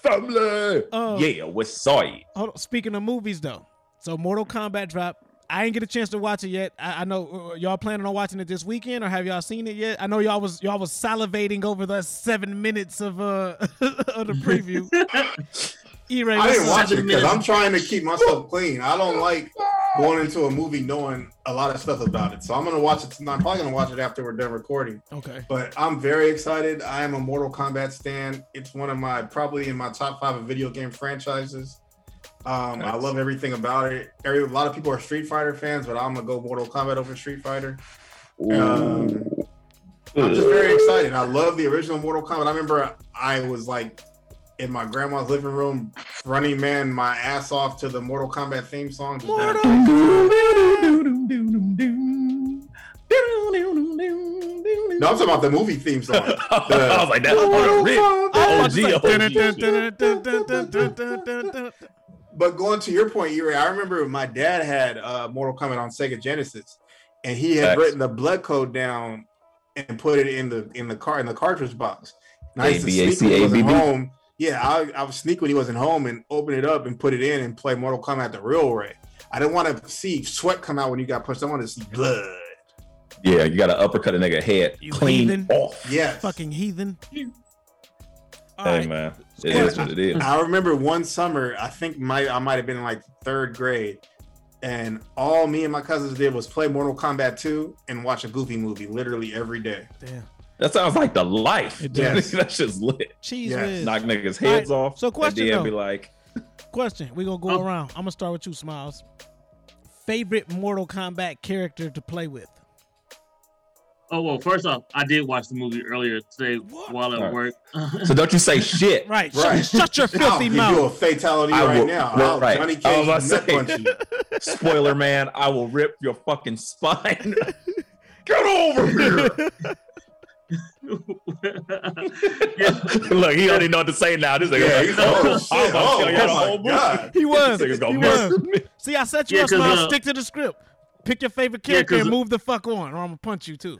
Family. Uh, yeah, we're sorry. Hold on. Speaking of movies, though. So Mortal Kombat drop. I didn't get a chance to watch it yet. I, I know uh, y'all planning on watching it this weekend, or have y'all seen it yet? I know y'all was y'all was salivating over the seven minutes of uh of the preview. E-Ray, I didn't watch it because I'm trying to keep myself clean. I don't like going into a movie knowing a lot of stuff about it, so I'm gonna watch it tonight. I'm probably gonna watch it after we're done recording. Okay. But I'm very excited. I am a Mortal Kombat stan. It's one of my probably in my top five of video game franchises. Um, nice. I love everything about it. Every, a lot of people are Street Fighter fans, but I'm gonna go Mortal Kombat over Street Fighter. Um, I'm just very excited. I love the original Mortal Kombat. I remember I was like in my grandma's living room, running man my ass off to the Mortal Kombat theme song. Mortal No, I'm talking about the movie theme song. The, I was like, that's Mortal Kombat. O G. But going to your point, Yuri, I remember my dad had uh, Mortal Kombat on Sega Genesis, and he had Thanks. written the blood code down and put it in the in the car in the cartridge box. And I used to sneak when he wasn't home. Yeah, I, I would sneak when he wasn't home and open it up and put it in and play Mortal Kombat the real way. I didn't want to see sweat come out when you got punched. I wanted to see blood. Yeah, you got to uppercut a nigga head you clean heathen. off. Yeah, fucking heathen. All hey, man, it is what it is. I remember one summer, I think my I might have been in like third grade, and all me and my cousins did was play Mortal Kombat two and watch a Goofy movie literally every day. Damn. That sounds like the life. It does. That shit's lit. Cheese yes. Knock niggas' heads right. off. So question, and then be like, question. We're going to go um, around. I'm going to start with you, Smiles. Favorite Mortal Kombat character to play with? Oh, well, first off, I did watch the movie earlier today what? while at right. work. So don't you say shit. Right. right. Shut your filthy I'll mouth. I'll do a fatality I right will, now. I'll right. Johnny Cage I was about to say, spoiler, man, I will rip your fucking spine. Get over here. yeah. Look, he already know what to say now. This nigga, yeah, he's like, oh, shit. I'm about oh, to kill oh my God. He was. This nigga's gonna murder me. See, I set you yeah, up, Smiles. Uh, Stick to the script. Pick your favorite character yeah, and move the fuck on, or I'm gonna punch you too.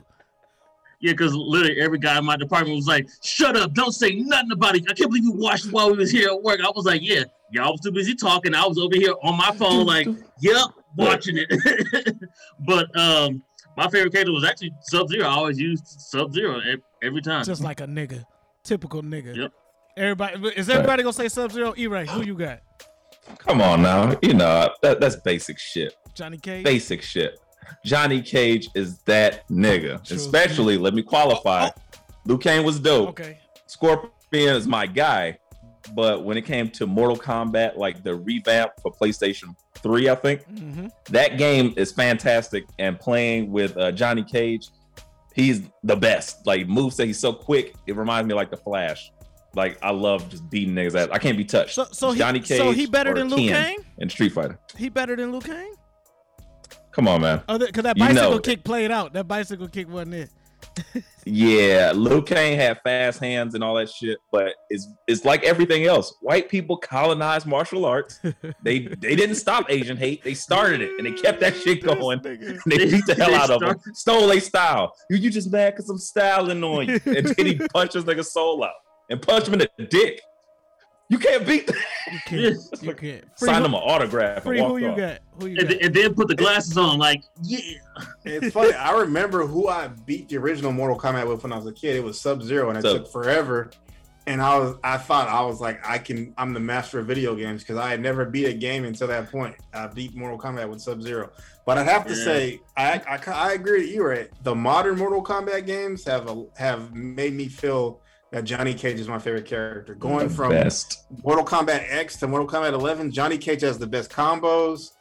Yeah, because literally every guy in my department was like, shut up, don't say nothing about it. I can't believe you watched while we was here at work. I was like, yeah, y'all was too busy talking. I was over here on my phone like, yep, watching it. But um, my favorite character was actually Sub-Zero. I always used Sub-Zero every time. Just like a nigga. Typical nigga. Yep. Everybody, is everybody going to say Sub-Zero? E-Ray, who you got? Come on now. You know, that, that's basic shit. Johnny Cage? Basic shit. Johnny Cage is that nigga. True. Especially, let me qualify. Oh, oh. Liu Kang was dope. Okay. Scorpion is my guy. But when it came to Mortal Kombat, like the revamp for PlayStation three, I think, mm-hmm. that game is fantastic. And playing with uh, Johnny Cage, he's the best. Like, moves that he's so quick, it reminds me of, like, The Flash. Like, I love just beating niggas ass. I can't be touched. So, so Johnny he, Cage so he better than Liu Kang? In Street Fighter. He better than Liu Kang? Come on, man. Because oh, that bicycle you know, kick played out. That bicycle kick wasn't it. Yeah, Liu Kang had fast hands and all that shit, but it's it's like everything else. White people colonized martial arts. They they didn't stop Asian hate. They started it, and they kept that shit going. They beat the hell out of them. Stole their style. You, you just mad because I'm styling on you. And then he punches like a soul out and punch him in the dick. You can't beat that. You can't. You can't. Sign who, them an autograph and walk who you off. Got? Who you and, got? And then put the glasses on like, yeah. It's funny. I remember who I beat the original Mortal Kombat with when I was a kid. It was Sub-Zero, and it so, took forever. And I was, I thought I was like, I can, I'm the master of video games because I had never beat a game until that point. I beat Mortal Kombat with Sub-Zero, but I have to yeah. say, I, I, I agree with you, right? The modern Mortal Kombat games have a, have made me feel that Johnny Cage is my favorite character. Going the from best. Mortal Kombat X to Mortal Kombat eleven, Johnny Cage has the best combos.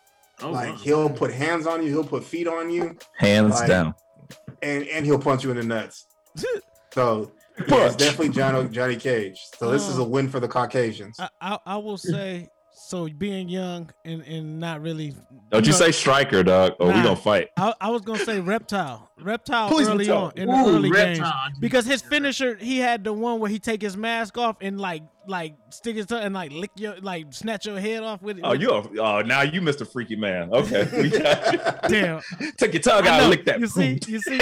Oh, like wow. He'll put hands on you, he'll put feet on you, hands like, down, and and he'll punch you in the nuts. So. Yeah, it's definitely John, Johnny Cage. So this uh, is a win for the Caucasians. I, I, I will say, so being young and, and not really... Don't you, know, you say striker, dog, or nah, we going to fight. I, I was going to say Reptile. Reptile Please early reptile. on in Ooh, the early reptile. games. Because his finisher, he had the one where he take his mask off and like like stick his tongue and like lick your, like snatch your head off with it. Oh, you a, oh now you Mister Freaky Man. Okay. We got you. Damn. Take your tongue out and lick that. You see, you see?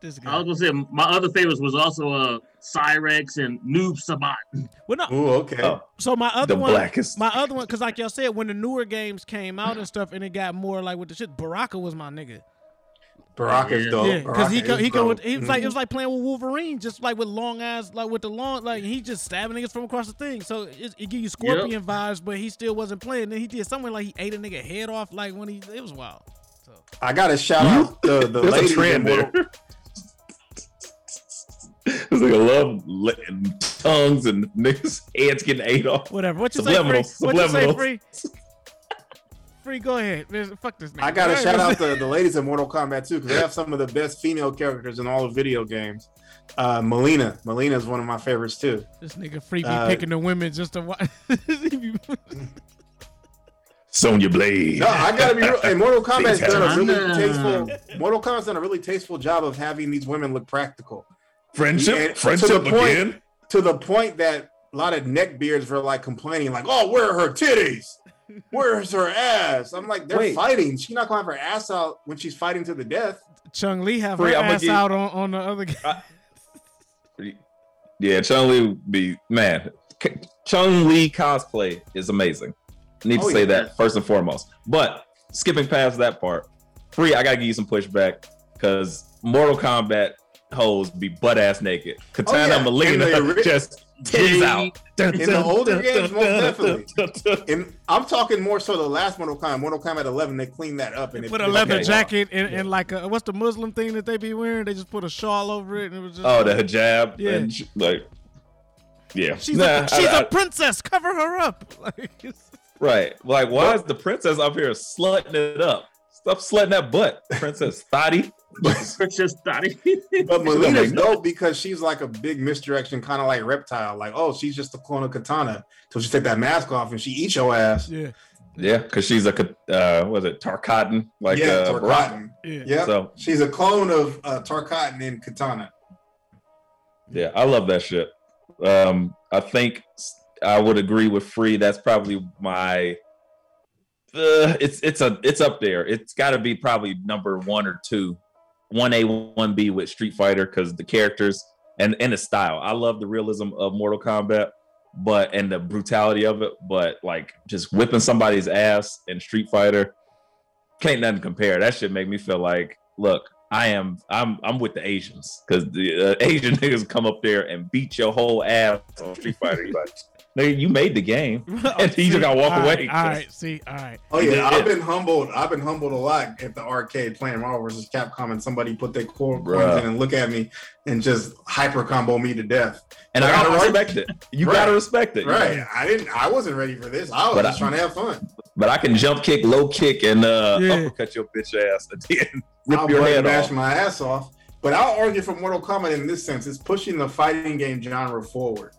This guy. I was gonna say my other favorites was also uh Cyrex and Noob Sabat. Well, no. Ooh, okay. Oh, so my other the one, blackest. my other one, because like y'all said, when the newer games came out and stuff, and it got more like with the shit. Baraka was my nigga. Baraka's yeah. dope. Yeah, because he go, he go with, he was mm-hmm. like it was like playing with Wolverine, just like with long eyes, like with the long, like he just stabbing niggas from across the thing. So it, it give you Scorpion yep. vibes, but he still wasn't playing. Then he did something like he ate a nigga head off, like when he it was wild. So I got to shout out the the lady in there. It's like I love tongues and niggas' heads getting ate off. Whatever. What you Subliminal. say, Free? What Subliminal. you say, Free? Free, go ahead. Fuck this nigga. I got to shout out the, the ladies in Mortal Kombat, too, because they have some of the best female characters in all the video games. Uh, Melina. Melina is one of my favorites, too. This nigga Free be uh, picking the women just to watch. Sonya Blade. No, I gotta be real. And Mortal Kombat's done a really tasteful. Mortal Kombat's done a really tasteful job of having these women look practical. Friendship, and friendship to point, again. To the point that a lot of neckbeards were like complaining, like, "Oh, where are her titties? Where's her ass?" I'm like, "They're Wait. fighting. She's not gonna have her ass out when she's fighting to the death." Chung Lee have Free, her I'm ass get, out on, on the other game. I, yeah, Chung Lee would be man. Chung Lee cosplay is amazing. I need oh, to say yeah. that first and foremost. But skipping past that part, Free, I gotta give you some pushback because Mortal Kombat hoes be butt ass naked. Katana oh, yeah. Melina the, just tits out. In the older games, most definitely. And I'm talking more so the last Mortal Kombat, Mortal Kombat eleven, they cleaned that up and they put a leather okay. jacket and, yeah. and like a, what's the Muslim thing that they be wearing? They just put a shawl over it and it was just oh, the hijab. Yeah. And like, yeah. She's, nah, a, she's I, I, a princess. Cover her up. Like, it's, right. Like, why is the princess up here slutting it up? Stop slutting that butt, Princess Thotty. Princess Thotty. But Melina's dope because she's like a big misdirection, kind of like Reptile. Like, oh, she's just a clone of Katana. So she take that mask off and she eats your ass. Yeah. Yeah, because she's a, uh, what is it, Tarkatan? Like, yeah, uh, Tarkatan. Yeah. Yep. So, she's a clone of uh, Tarkatan and Katana. Yeah, I love that shit. Um, I think... I would agree with Free. That's probably my. Uh, it's it's a it's up there. It's got to be probably number one or two, one A, one B with Street Fighter because the characters and and the style. I love the realism of Mortal Kombat, but and the brutality of it. But like just whipping somebody's ass in Street Fighter, can't nothing compare. That shit make me feel like, look, I am I'm I'm with the Asians because the uh, Asian niggas come up there and beat your whole ass on Street Fighter. Nigga, you made the game, oh, and see, you just gotta walk all away. Right, all right, see, all right. Oh yeah, I've been humbled. I've been humbled a lot at the arcade playing Marvel versus. Capcom, and somebody put their core coins in and look at me and just hyper combo me to death. And like, I gotta I respect it. You right. gotta respect it. Right? Know? I didn't. I wasn't ready for this. I was but just I, trying to have fun. But I can jump kick, low kick, and uh, yeah. uppercut your bitch ass and then rip I'll your head bash off. my ass off. But I'll argue for Mortal Kombat in this sense: it's pushing the fighting game genre forward.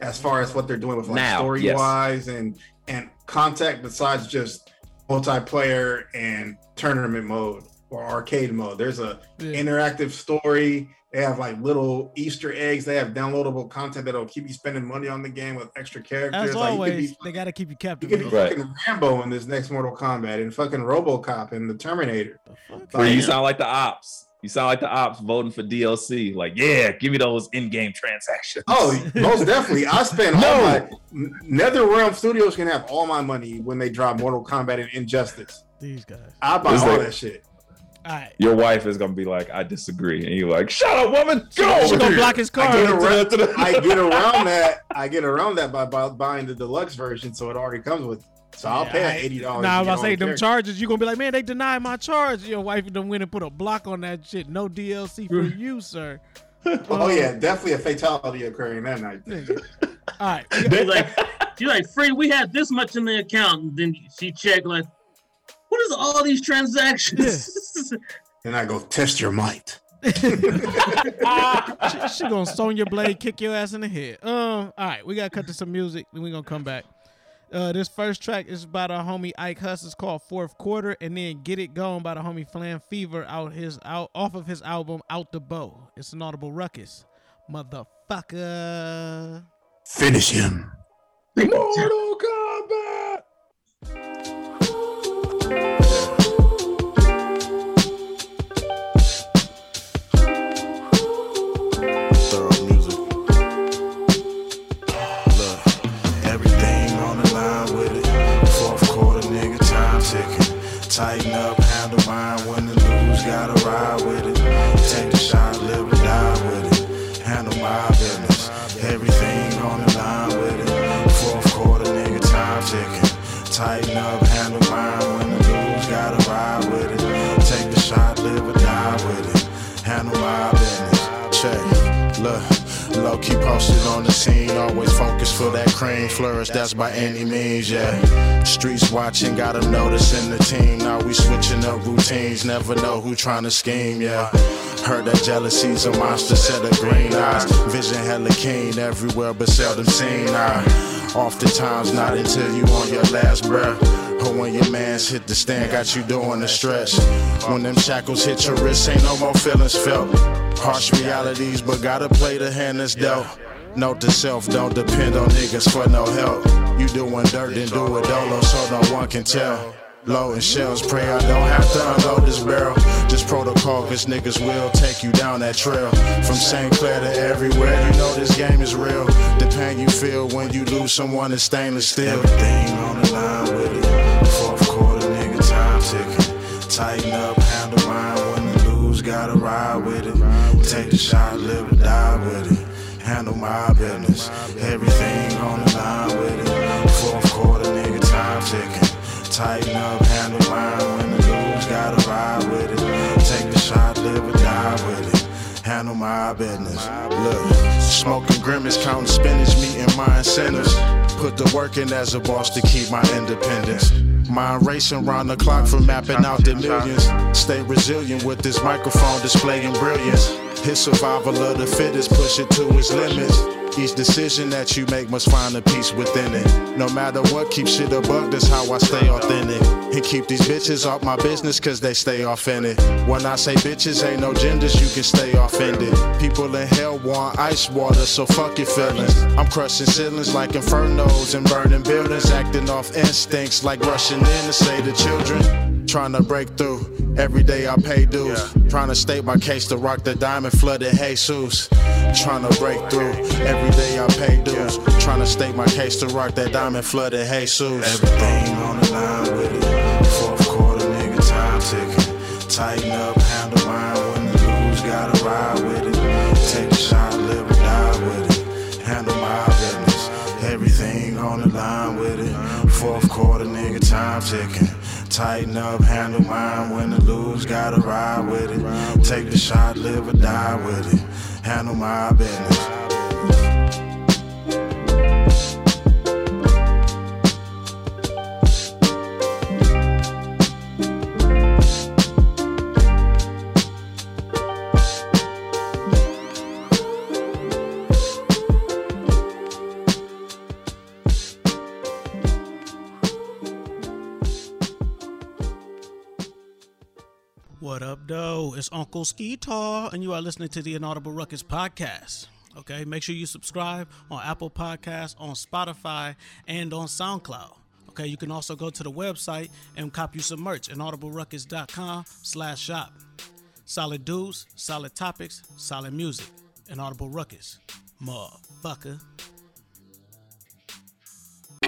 As far as what they're doing with like now, story yes. wise and and contact besides just multiplayer and tournament mode or arcade mode. There's a yeah. interactive story. They have like little Easter eggs. They have downloadable content that'll keep you spending money on the game with extra characters. As like, always, be, they got to keep you captive. You could be right. fucking Rambo in this next Mortal Kombat and fucking RoboCop and the Terminator. The like, you sound like the ops. You sound like the ops voting for D L C. Like, yeah, give me those in-game transactions. Oh, most definitely. I spend no. all my... NetherRealm Studios can have all my money when they drop Mortal Kombat and Injustice. These guys. I buy it's all like, that shit. All right. Your wife is gonna be like, I disagree, and you're like, shut up, woman, go. She's gonna block his car. I get, around, the- I get around that. I get around that by, by buying the deluxe version, so it already comes with. So I'll yeah, pay I, eighty dollars. Nah, if I say them character. charges, you're gonna be like, man, they denied my charge. Your wife done went and put a block on that shit. No D L C for you, sir. Oh um, yeah, definitely a fatality occurring that night. All right, they like she's like, Free, we had this much in the account, and then she checked like, what is all these transactions? Yeah. Then I go test your might. uh, she, she gonna Sonya Blade kick your ass in the head. Um, all right, we gotta cut to some music, then we are gonna come back. Uh, this first track is by the homie Ike Huss. It's called Fourth Quarter, and then Get It Gone by the homie Flam Fever out his out off of his album Out the Bow. It's an audible ruckus, motherfucker. Finish him. Mortal Kombat. Tighten up, handle mine, when to lose, gotta ride with it. Take the shot, live or die with it. Handle my business, everything on the line with it. Fourth quarter, nigga, time ticking. Tighten up, handle mine, when to lose, gotta ride with it. Take the shot, live or die with it. Handle my business, check, look. Low key posted on the scene, always focus for that cream flourish, that's by any means, yeah. Streets watching, got them noticing the team. Now we switching up routines, never know who trying to scheme, yeah. Heard that jealousy's a monster, set of green eyes. Vision hella keen, everywhere but seldom seen. I oftentimes not until you on your last breath. But when your man's hit the stand, got you doing the stretch. When them shackles hit your wrist, ain't no more feelings felt. Harsh realities, but gotta play the hand that's dealt. Note to self, don't depend on niggas for no help. You doing dirt, then do it dolo, so no one can tell. Low and shells, pray I don't have to unload this barrel. Just protocol, cause niggas will take you down that trail. From Saint Clair to everywhere, you know this game is real. The pain you feel when you lose someone is stainless steel. Everything on the line with it. Fourth quarter, nigga, time ticking. Tighten up, handle mine, when to lose, gotta ride with it. Take the shot, live or die with it. Handle my business, everything on the line with it. Fourth quarter, nigga, time ticking. Tighten up, handle mine, when the lose, gotta ride with it. Take the shot, live or die with it. Handle my business. Look, smoking grimace, counting spinach, meeting my incentives. Put the work in as a boss to keep my independence. Mind racing round the clock for mapping out the millions. Stay resilient with this microphone displaying brilliance. His survival of the fittest, push it to its limits. Each decision that you make must find a peace within it. No matter what, keep shit a buck, that's how I stay authentic. And keep these bitches off my business, cause they stay off in it. When I say bitches, ain't no genders, you can stay offended. People in hell want ice water, so fuck your feelings. I'm crushing ceilings like infernos and burning buildings. Acting off instincts like rushing in to save the children. Trying to break through, every day I pay dues. Trying to state my case to rock the diamond flooded Jesus. Trying to break through, every day I pay dues. Trying to state my case to rock that diamond flooded Jesus. Everything on the line with it. Fourth quarter, nigga, time ticking. Tighten up, handle mine, when the lose, gotta ride with it. Take the shot, live or die with it. Handle my business, everything on the line with it. Fourth quarter, nigga, time ticking. Tighten up, handle mine, when to lose, gotta ride with it. Take the shot, live or die with it. Handle my business. What up, though? It's Uncle Skeetar, and you are listening to the Inaudible Ruckus Podcast. Okay, make sure you subscribe on Apple Podcasts, on Spotify, and on SoundCloud. Okay, you can also go to the website and cop you some merch, inaudibleruckus.com slash shop. Solid dudes, solid topics, solid music. Inaudible Ruckus. Motherfucker.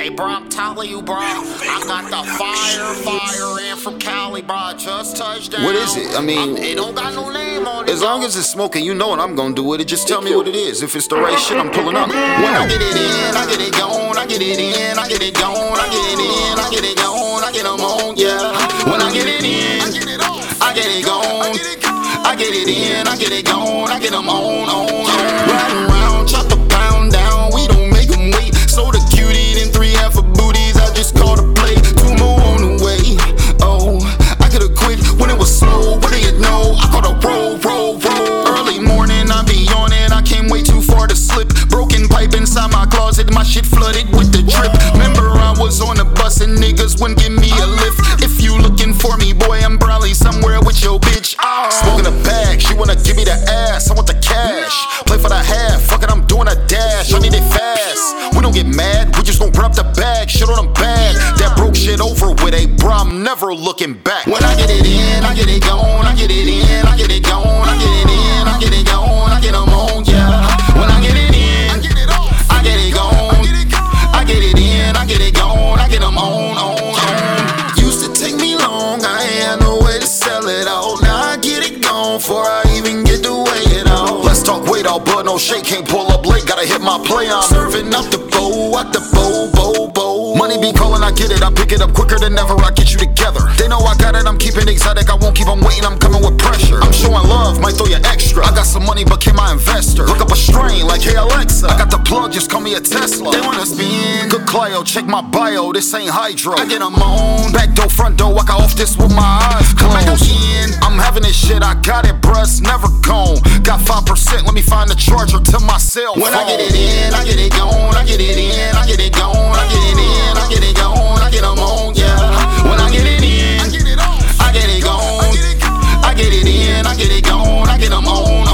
Hey, bro, I'm telling you, bro, I got the fire, fire in from Cali, bro. I just touched down. What is it? I mean, I, it don't got no name on it. As long as it's smoking, you know what I'm gonna do with it. Just tell me what it is. If it's the right shit, I'm pulling up. When I get it in, I get it gone, I get it in, I get it gone, I get it in, I get it gone, I get them on, yeah. When I get it in, I get it off, I get it gone. I get it in, I get it gone, I get them on, on, on. Riding round, chop the pound down, we don't make them wait. So the cutie, then three half of booties, I just called a play. Two more on the way, oh, I could've quit when it was slow, what do you know? I caught a roll, roll, roll. Early morning, I be on it, I came way too far to slip. Broken pipe inside my closet, my shit flooded with the drip. Remember I was on the bus and niggas wouldn't give me a lift. If you looking for me, boy, I'm probably somewhere with your bitch. Smoking a bag, she wanna give me the ass, I want the cash. Play for the half, fuck it, I'm doing a dash, I need it fast. We don't get mad, we just gon' grab the bag, shit on them bad. That broke shit over with a bro, I'm never looking back. When I get it in, I get it gone, I get it in, I get it gone, I get it in, I get it gone, I get them on, yeah. When I get it in, I get it off, I get it gone, I get it in, I get it gone, I get them on, on, on. Used to take me long, I ain't had no way to sell it out. Before I even get to weigh it out. Let's talk weight out, but no shake. Can't pull up late, gotta hit my play. I'm serving up the bowl, out the bowl, bowl, bowl. Money be calling, I get it, I pick it up quicker than ever. I get you together. They know I got it, I'm keeping exotic. I won't keep them waiting, I'm coming with pressure. I'm showing love, might throw you extra. I got some money, but can my investor? Look up a strain, like hey Alexa. I got the plug, just call me a Tesla. They want us being good Clio, check my bio, this ain't hydro. I get them on, back door, front door, I got off this with my eyes closed. I'm having this shit, I got it, bruh, never gone. Got five percent, let me find the charger to my cell phone. When I get it in, I get it gone, I get it in, I get it gone, I get it in, I get it gone, I get them on, yeah. When I get it in, I get it off, I get it gone, I get it in, I get it gone, I get them on,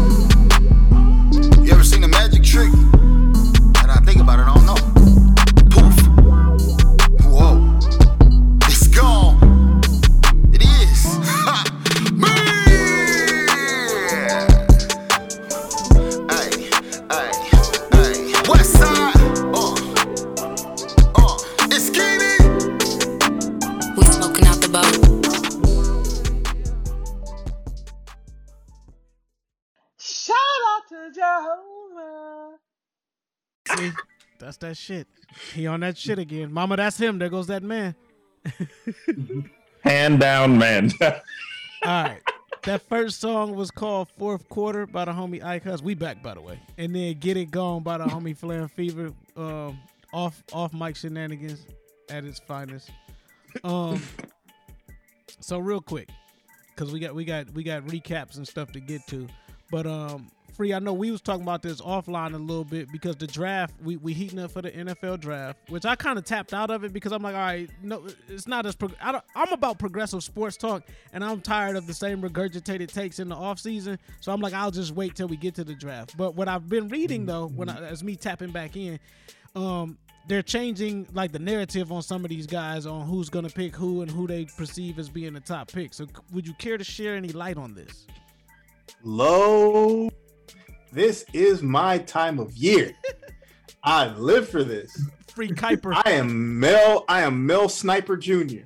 on, on. You ever seen the magic trick? And I think about it, I don't know. Poof. Whoa. It's gone. It is. Ha! See, that's that shit. He on that shit again. Mama, that's him. There goes that man. Hand down, man. All right. That first song was called Fourth Quarter by the homie Ike Hus. We back, by the way. And then Get It Gone by the homie Flaring Fever. Um, off off mic shenanigans at its finest. Um, so real quick, because we got we got we got recaps and stuff to get to. But um Free, I know we was talking about this offline a little bit because the draft, we we heating up for the N F L draft, which I kind of tapped out of it because I'm like, all right, no, it's not as pro- I don't, I'm about progressive sports talk, and I'm tired of the same regurgitated takes in the offseason. So I'm like, I'll just wait till we get to the draft. But what I've been reading though, when I, as me tapping back in, um, they're changing like the narrative on some of these guys on who's gonna pick who and who they perceive as being the top pick. So would you care to share any light on this? Low. This is my time of year. I live for this. Free Kuiper. I am Mel. I am Mel Sniper Junior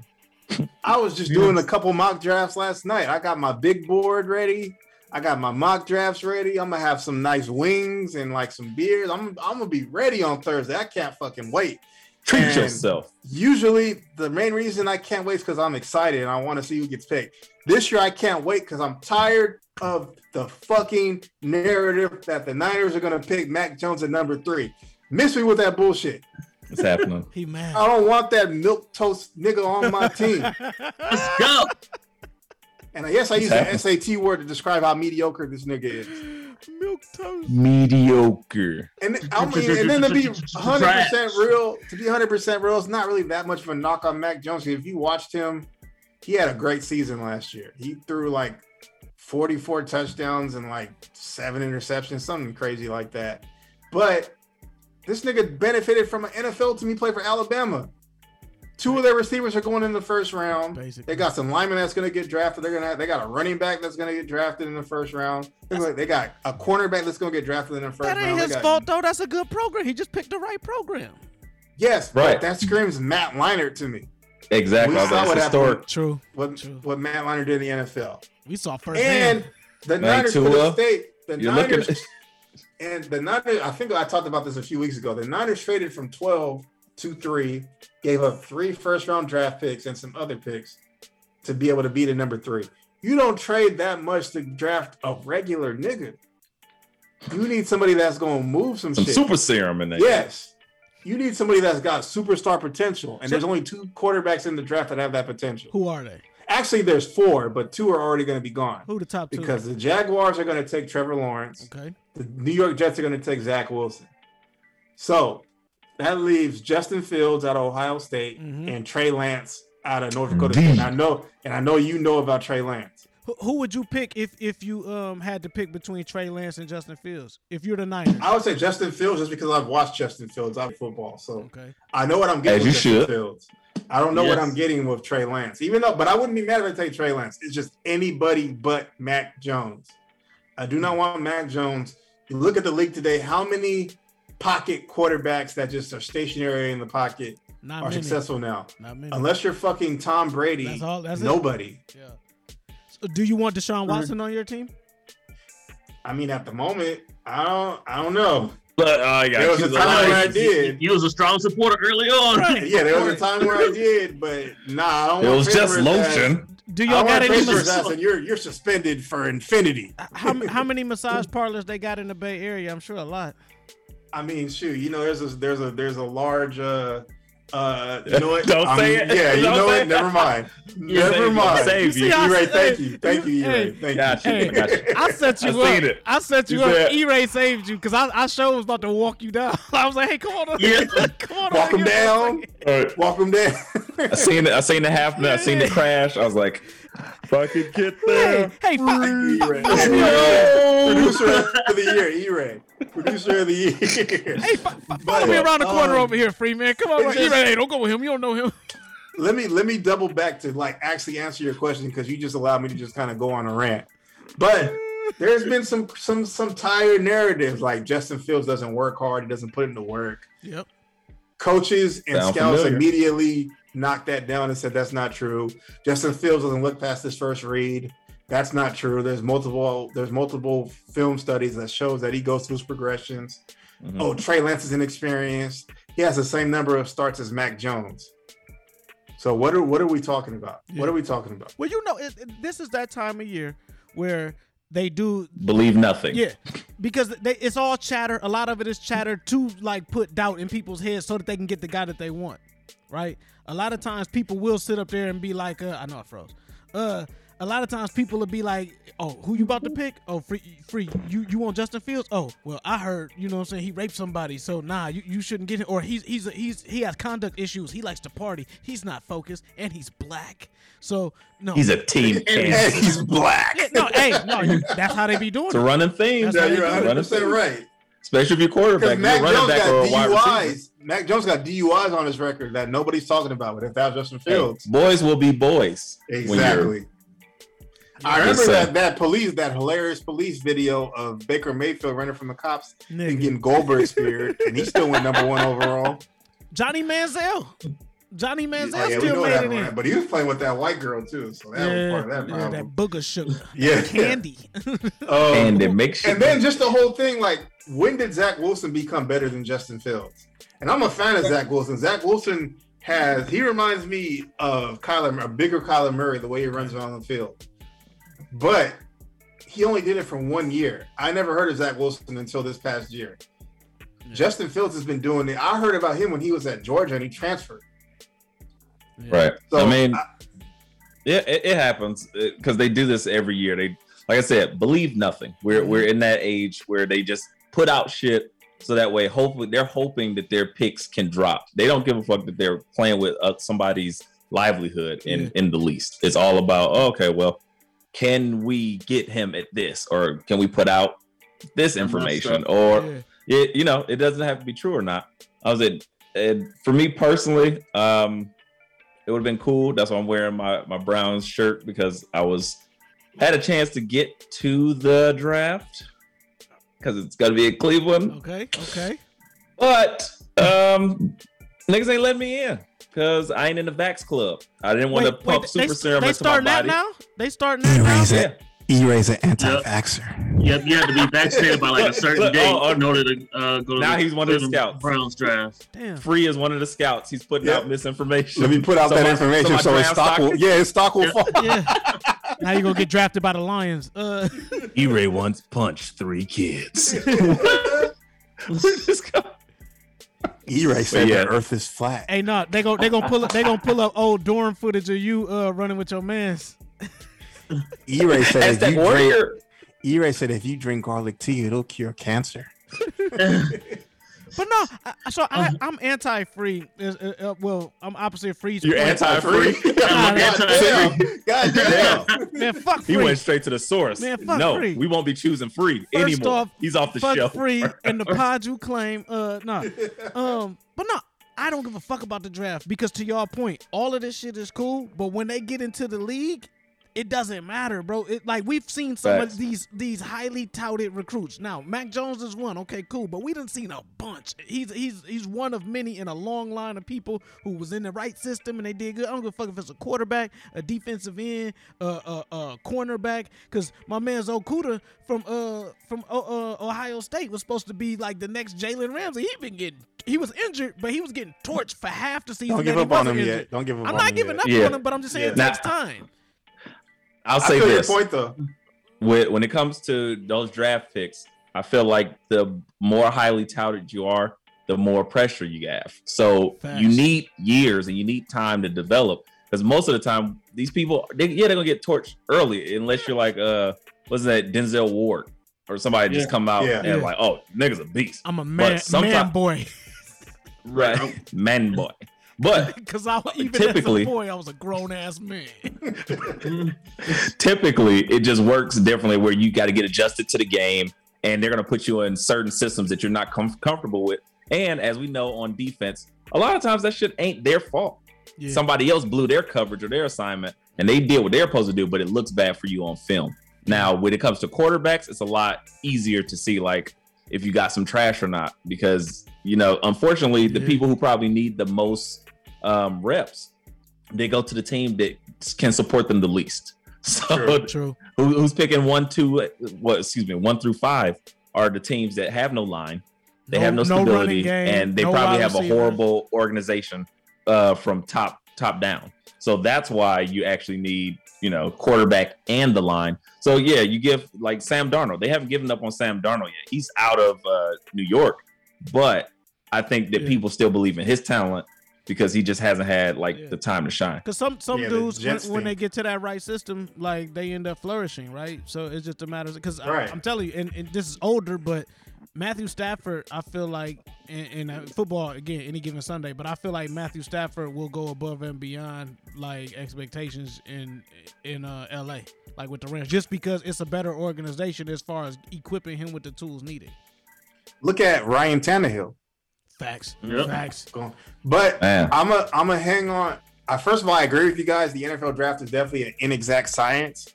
I was just doing a couple mock drafts last night. I got my big board ready. I got my mock drafts ready. I'm gonna have some nice wings and like some beers. I'm I'm gonna be ready on Thursday. I can't fucking wait. Treat and yourself. Usually, the main reason I can't wait is because I'm excited and I want to see who gets picked. This year, I can't wait because I'm tired of the fucking narrative that the Niners are going to pick Mac Jones at number three. Miss me with that bullshit. What's happening? He mad. I don't want that milquetoast nigga on my team. Let's go. And yes, I use the S A T word to describe how mediocre this nigga is. Milquetoast. Mediocre. And I mean, and then to be one hundred percent real, to be one hundred percent real, it's not really that much of a knock on Mac Jones. If you watched him, he had a great season last year. He threw like forty-four touchdowns and like seven interceptions, something crazy like that. But this nigga benefited from an N F L team. He played for Alabama. Two of their receivers are going in the first round. Basically. They got some linemen that's going to get drafted. They're gonna. They got a running back that's going to get drafted in the first round. Like they got a cornerback that's going to get drafted in the first round. That ain't round. his got, fault, though. That's a good program. He just picked the right program. Yes, right. But that screams Matt Leinart to me. Exactly. We saw what happened. True. What, True. What Matt Leinart did in the N F L. We saw first. And hand. the Niners could have stayed. The You're Niners at- and the Niners. I think I talked about this a few weeks ago. The Niners traded from twelve to three, gave up three first round draft picks and some other picks to be able to beat a number three. You don't trade that much to draft a regular nigga. You need somebody that's going to move some, some shit. Super serum in there. Yes. You need somebody that's got superstar potential. And so, there's only two quarterbacks in the draft that have that potential. Who are they? Actually, there's four, but two are already going to be gone. Who the top two? Because the Jaguars are going to take Trevor Lawrence. Okay. The New York Jets are going to take Zach Wilson. So that leaves Justin Fields out of Ohio State mm-hmm. and Trey Lance out of North Dakota State. And I know, and I know you know about Trey Lance. Who would you pick if if you um had to pick between Trey Lance and Justin Fields? If you're the Niners, I would say Justin Fields just because I've watched Justin Fields out of football, so okay. I know what I'm getting. As with Justin should. Fields, I don't know yes. what I'm getting with Trey Lance, even though. But I wouldn't be mad if I take Trey Lance. It's just anybody but Mac Jones. I do not want Mac Jones. You look at the league today. How many pocket quarterbacks that just are stationary in the pocket not are many. Successful now? Not many. Unless you're fucking Tom Brady, that's all, that's nobody. It. Yeah. Do you want Deshaun Watson on your team? I mean, at the moment, I don't. I don't know. But uh, yeah, there was a time like, where I did. You was a strong supporter early on. Right. Yeah, there was a time where I did, but nah, I don't. It want was just lotion. That. Do y'all got any massage? And you're you're suspended for infinity. How how many massage parlors they got in the Bay Area? I'm sure a lot. I mean, shoot, you know, there's a there's a there's a large. Uh, Uh, you know it. Don't I say mean, it. Yeah, you Don't know it. it. Never mind. Never save mind. Save you. E-Ray, thank you. Thank you, E-Ray. Thank you. Hey, thank you. Hey, I set you I up. It. I set you, you up. Said, E-Ray saved you because I, I sure was about to walk you down. I was like, hey, come on. Yeah. Come on walk him down. Right. Walk him down. I seen it. I seen the half. I seen the crash. I was like, fucking get there. Hey, hey E-Ray. F- Producer of the year, E-Ray. Producer of the year. Hey, f- but, follow me around the corner um, over here, free man. Come on, right. just, E-Ray. Hey, don't go with him. You don't know him. Let me let me double back to like actually answer your question because you just allowed me to just kind of go on a rant. But there's been some some some tired narratives like Justin Fields doesn't work hard. He doesn't put in the work. Yep. Coaches and Sound scouts familiar. Immediately knocked that down and said that's not true. Justin Fields doesn't look past his first read. That's not true. There's multiple there's multiple film studies that shows that he goes through his progressions. Mm-hmm. Oh, Trey Lance is inexperienced. He has the same number of starts as Mac Jones. So what are what are we talking about? Yeah. What are we talking about? Well, you know, it, it, this is that time of year where they do believe nothing. Yeah, because they, it's all chatter. A lot of it is chatter to like put doubt in people's heads so that they can get the guy that they want. Right. A lot of times people will sit up there and be like, uh, I know I froze. Uh. A lot of times people will be like, oh, who you about to pick? Oh, free, free. You you want Justin Fields? Oh, well, I heard, you know what I'm saying, he raped somebody, so nah, you, you shouldn't get him. Or he's he's a, he's he has conduct issues. He likes to party. He's not focused, and he's black. So, no. He's a team. And, and he's black. Yeah, no, hey, no, you, that's how they be doing it's it. It's a running theme. Yeah, you're one hundred percent right. Especially if you're quarterback. Mac you're Jones back got or D U Is. Mac Jones got D U Is on his record that nobody's talking about. But if that was Justin Fields. Hey, boys will be boys. Exactly. I remember yes, that that police, that hilarious police video of Baker Mayfield running from the cops Nigga. and getting Goldberg speared, and he still went number one overall. Johnny Manziel, Johnny Manziel oh, yeah, still made it in, but he was playing with that white girl too, so that yeah, was part of that problem. Yeah, that booger sugar, yeah, candy, um, and it makes. And then just the whole thing, like when did Zach Wilson become better than Justin Fields? And I'm a fan of Zach Wilson. Zach Wilson has he reminds me of Kyler, a bigger Kyler Murray, the way he runs around the field. But he only did it for one year. I never heard of Zach Wilson until this past year. Yeah. Justin Fields has been doing it. I heard about him when he was at Georgia and he transferred. Yeah. Right. So I mean, I, yeah, it, it happens because they do this every year. They, like I said, believe nothing. We're we're in that age where they just put out shit so that way, hopefully, they're hoping that their picks can drop. They don't give a fuck that they're playing with uh, somebody's livelihood in, yeah. in the least. It's all about oh, okay, well. Can we get him at this, or can we put out this information, or yeah. it, you know, it doesn't have to be true or not. I was at, and for me personally, um, it would have been cool. That's why I'm wearing my my Browns shirt because I was had a chance to get to the draft because it's gonna be in Cleveland. Okay, okay. But um, Niggas ain't letting me in because I ain't in the Vax Club. I didn't want wait, to pump wait, super they, serum they into my body. Now? They starting that erase now? It. Yeah. Erase an anti-vaxxer. Yep, you have to be vaccinated by like a certain look, date oh, oh, in order to uh, go to now the, he's one of the scouts. Browns draft. Damn. Free is one of the scouts. He's putting yep. out misinformation. Let me put out so that my, information so, so his stock will, yeah, his stock will fall. Yeah. Now you're going to get drafted by the Lions. Uh. E-Ray once punched three kids. Where's this guy? E-Ray said yeah. that Earth is flat. Hey, no, they gon' they gon' pull up they gon' pull up old dorm footage of you uh, running with your mans. E-Ray said if that you warrior. Drink, E-Ray said if you drink garlic tea, it'll cure cancer. But no, I, so I, I'm anti-free. Uh, uh, well, I'm opposite free. You're anti-free? God, God damn. God damn. Man, fuck free. He went straight to the source. Man, fuck no, free. We won't be choosing free First anymore. Off, he's off the fuck show. Free and the pod you claim. Uh, nah. Um, but no, I don't give a fuck about the draft because to y'all point, all of this shit is cool, but when they get into the league, it doesn't matter, bro. It, like, we've seen some Facts. of these these highly touted recruits. Now, Mac Jones is one. Okay, cool. But we done seen a bunch. He's he's he's one of many in a long line of people who was in the right system and they did good. I don't give a fuck if it's a quarterback, a defensive end, a uh, uh, uh, cornerback. Because my man's Okuda from uh from uh, Ohio State was supposed to be like the next Jalen Ramsey. He been getting he was injured, but he was getting torched for half the season. Don't give up on him injured. yet. Don't give up. I'm on not giving yet. up yeah. on him, but I'm just saying yeah. it takes nah. time. I'll say I feel this. Your point, though. When it comes to those draft picks, I feel like the more highly touted you are, the more pressure you have. So Facts. you need years and you need time to develop. Because most of the time, these people, they, yeah, they're going to get torched early unless you're like, uh, what's that, Denzel Ward or somebody yeah. just come out yeah. and yeah. like, oh, nigga's a beast. I'm a man, man boy. Right. Man boy. But because I even typically, as a boy, I was a grown ass man. Typically, it just works differently where you got to get adjusted to the game, and they're going to put you in certain systems that you're not com- comfortable with. And as we know, on defense, a lot of times that shit ain't their fault. Yeah. Somebody else blew their coverage or their assignment, and they did what they're supposed to do, but it looks bad for you on film. Now, when it comes to quarterbacks, it's a lot easier to see, like, if you got some trash or not, because, you know, unfortunately, the yeah. people who probably need the most um reps, they go to the team that can support them the least. So true, true. Who, who's picking one two what excuse me one through five are the teams that have no line, they no, have no stability, no and they no probably have a horrible organization uh from top top down. So that's why you actually need, you know, quarterback and the line. So yeah, you give like Sam Darnold. They haven't given up on Sam Darnold yet. He's out of uh New York, but I think that yeah. people still believe in his talent because he just hasn't had like yeah. the time to shine. Because some some yeah, dudes the when, when they get to that right system, like they end up flourishing, right? So it's just a matter of because right. I'm telling you, and, and this is older, but Matthew Stafford, I feel like, in, in football again, any given Sunday, but I feel like Matthew Stafford will go above and beyond like expectations in in uh, L A, like with the Rams, just because it's a better organization as far as equipping him with the tools needed. Look at Ryan Tannehill. Facts. Yep. Facts. But Man. I'm a I'm a hang on. I, first of all, I agree with you guys. The N F L draft is definitely an inexact science.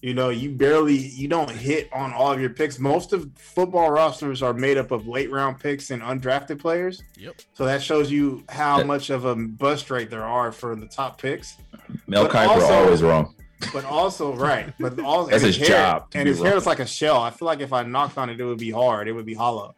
You know, you barely you don't hit on all of your picks. Most of football rosters are made up of late round picks and undrafted players. Yep. So that shows you how that, much of a bust rate there are for the top picks. Mel but Kiper also, always wrong. But also right. But also that's his, his hair, job. And his hair is like a shell. I feel like if I knocked on it, it would be hard. It would be hollow.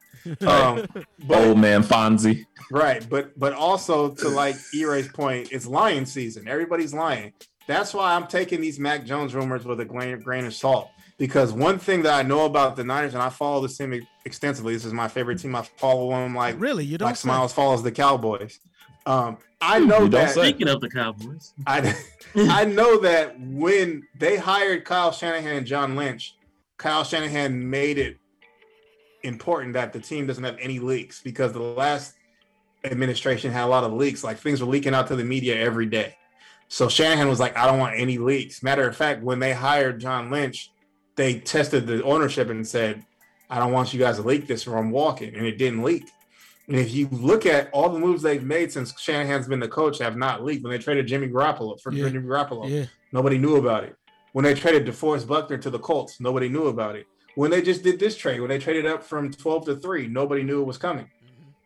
um, but, old man Fonzie, right? But but also to like E-Ray's point, it's lion season. Everybody's lying. That's why I'm taking these Mac Jones rumors with a grain, grain of salt. Because one thing that I know about the Niners, and I follow this team extensively. This is my favorite team. I follow them like really. You don't like say. Smiles follows the Cowboys. Um, I know that. Speaking of the Cowboys, I I know that when they hired Kyle Shanahan and John Lynch, Kyle Shanahan made it important that the team doesn't have any leaks because the last administration had a lot of leaks. Like things were leaking out to the media every day. So Shanahan was like, I don't want any leaks. Matter of fact, when they hired John Lynch, they tested the ownership and said, I don't want you guys to leak this or I'm walking. And it didn't leak. And if you look at all the moves they've made since Shanahan's been the coach have not leaked. When they traded Jimmy Garoppolo for yeah. Jimmy Garoppolo, yeah. nobody knew about it. When they traded DeForest Buckner to the Colts, nobody knew about it. When they just did this trade, when they traded up from twelve to three, nobody knew it was coming.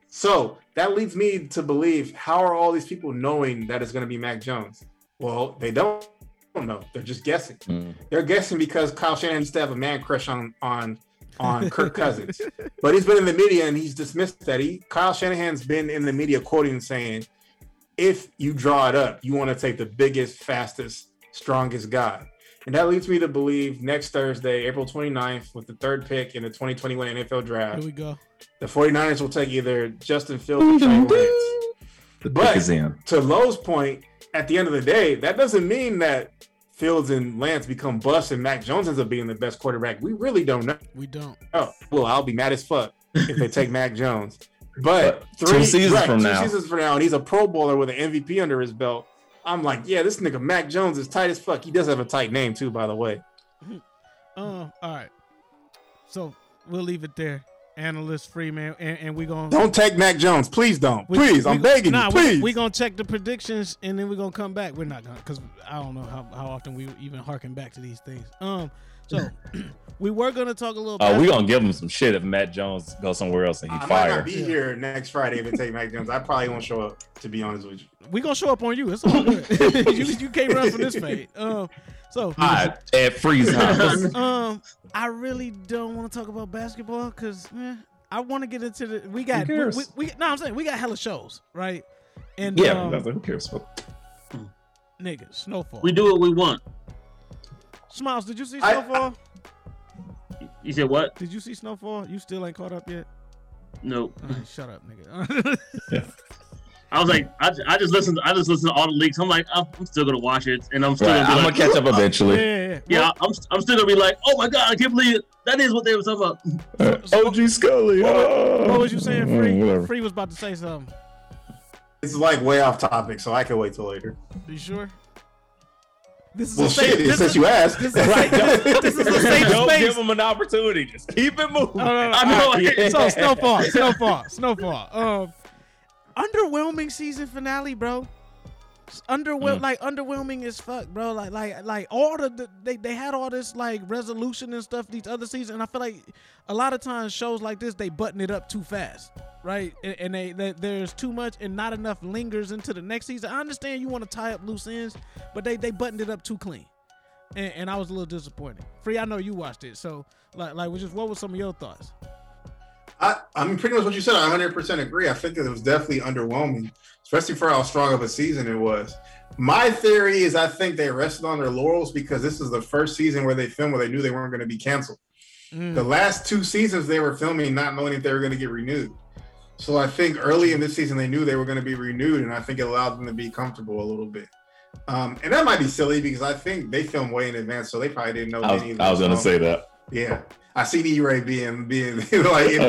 So that leads me to believe, how are all these people knowing that it's going to be Mac Jones? Well, they don't know. They're just guessing. Mm. They're guessing because Kyle Shanahan used to have a man crush on on on Kirk Cousins. But he's been in the media and he's dismissed that. He Kyle Shanahan's been in the media quoting and saying, if you draw it up, you want to take the biggest, fastest, strongest guy. And that leads me to believe next Thursday, April twenty-ninth, with the third pick in the twenty twenty-one N F L draft, here we go, the 49ers will take either Justin Fields or Trey Lance. The but pick is in. To Lowe's point, at the end of the day, that doesn't mean that Fields and Lance become busts and Mac Jones ends up being the best quarterback. We really don't know. We don't. Oh, well, I'll be mad as fuck if they take Mac Jones. But, but three two seasons right, from two now. Two seasons from now, and he's a Pro Bowler with an M V P under his belt. I'm like, yeah, this nigga Mac Jones is tight as fuck. He does have a tight name too, by the way. Um, all right. So we'll leave it there. Analyst free, man, and, and we gonna don't take Mac Jones, please don't, we, please. We, I'm begging nah, you, please. We, we gonna check the predictions and then we are gonna come back. We're not gonna, cause I don't know how, how often we even harken back to these things. Um, so we were gonna talk a little. Oh, uh, we gonna give him some shit if Mac Jones goes somewhere else and he I fired. I might not be yeah. here next Friday if they take Mac Jones. I probably won't show up. To be honest with you, we gonna show up on you. It's all good. you, you can't run from this fade. Um. So I at freeze. um, I really don't want to talk about basketball because man, I want to get into the. We got we, we, we no. I'm saying we got hella shows, right? And yeah, um, who cares? Nigga, Snowfall. We do what we want. Smiles, did you see Snowfall? I, I, you said what? Did you see Snowfall? You still ain't caught up yet? No. All right, shut up, nigga. yeah. I was like, I, I just listened. I just listened to all the leaks. I'm like, oh, I'm still gonna watch it, and I'm still. Right, gonna be I'm like, gonna catch up eventually. Oh, yeah, yeah, yeah. yeah I'm, I'm still gonna be like, oh my god, I can't believe it. That is what they were talking about. So, O G Scully. What, oh. what was you saying, Free? Mm, Free was about to say something. It's like way off topic, so I can wait till later. Are you sure? This is well, a safe, shit, this since is, you asked. This is, right, this is a safe Don't space. Don't give them an opportunity. Just keep it moving. No, no, no, I know. Right, yeah. So Snowfall, Snowfall, Snowfall. Um. Underwhelming season finale, bro. Underwhelming, mm. like underwhelming as fuck, bro. Like, like, like all the, the they, they had all this like resolution and stuff these other seasons, and I feel like a lot of times shows like this they button it up too fast, right? And, and they, they there's too much and not enough lingers into the next season. I understand you want to tie up loose ends, but they they buttoned it up too clean, and, and I was a little disappointed. Free, I know you watched it, so like, like, just what were some of your thoughts? I, I mean, pretty much what you said, I one hundred percent agree. I think that it was definitely underwhelming, especially for how strong of a season it was. My theory is I think they rested on their laurels because this is the first season where they filmed where they knew they weren't going to be canceled. Mm. The last two seasons they were filming not knowing if they were going to get renewed. So I think early in this season they knew they were going to be renewed, and I think it allowed them to be comfortable a little bit. Um, and that might be silly because I think they filmed way in advance, so they probably didn't know. I was, was going to say that. Yeah. I see E-Ray being being like,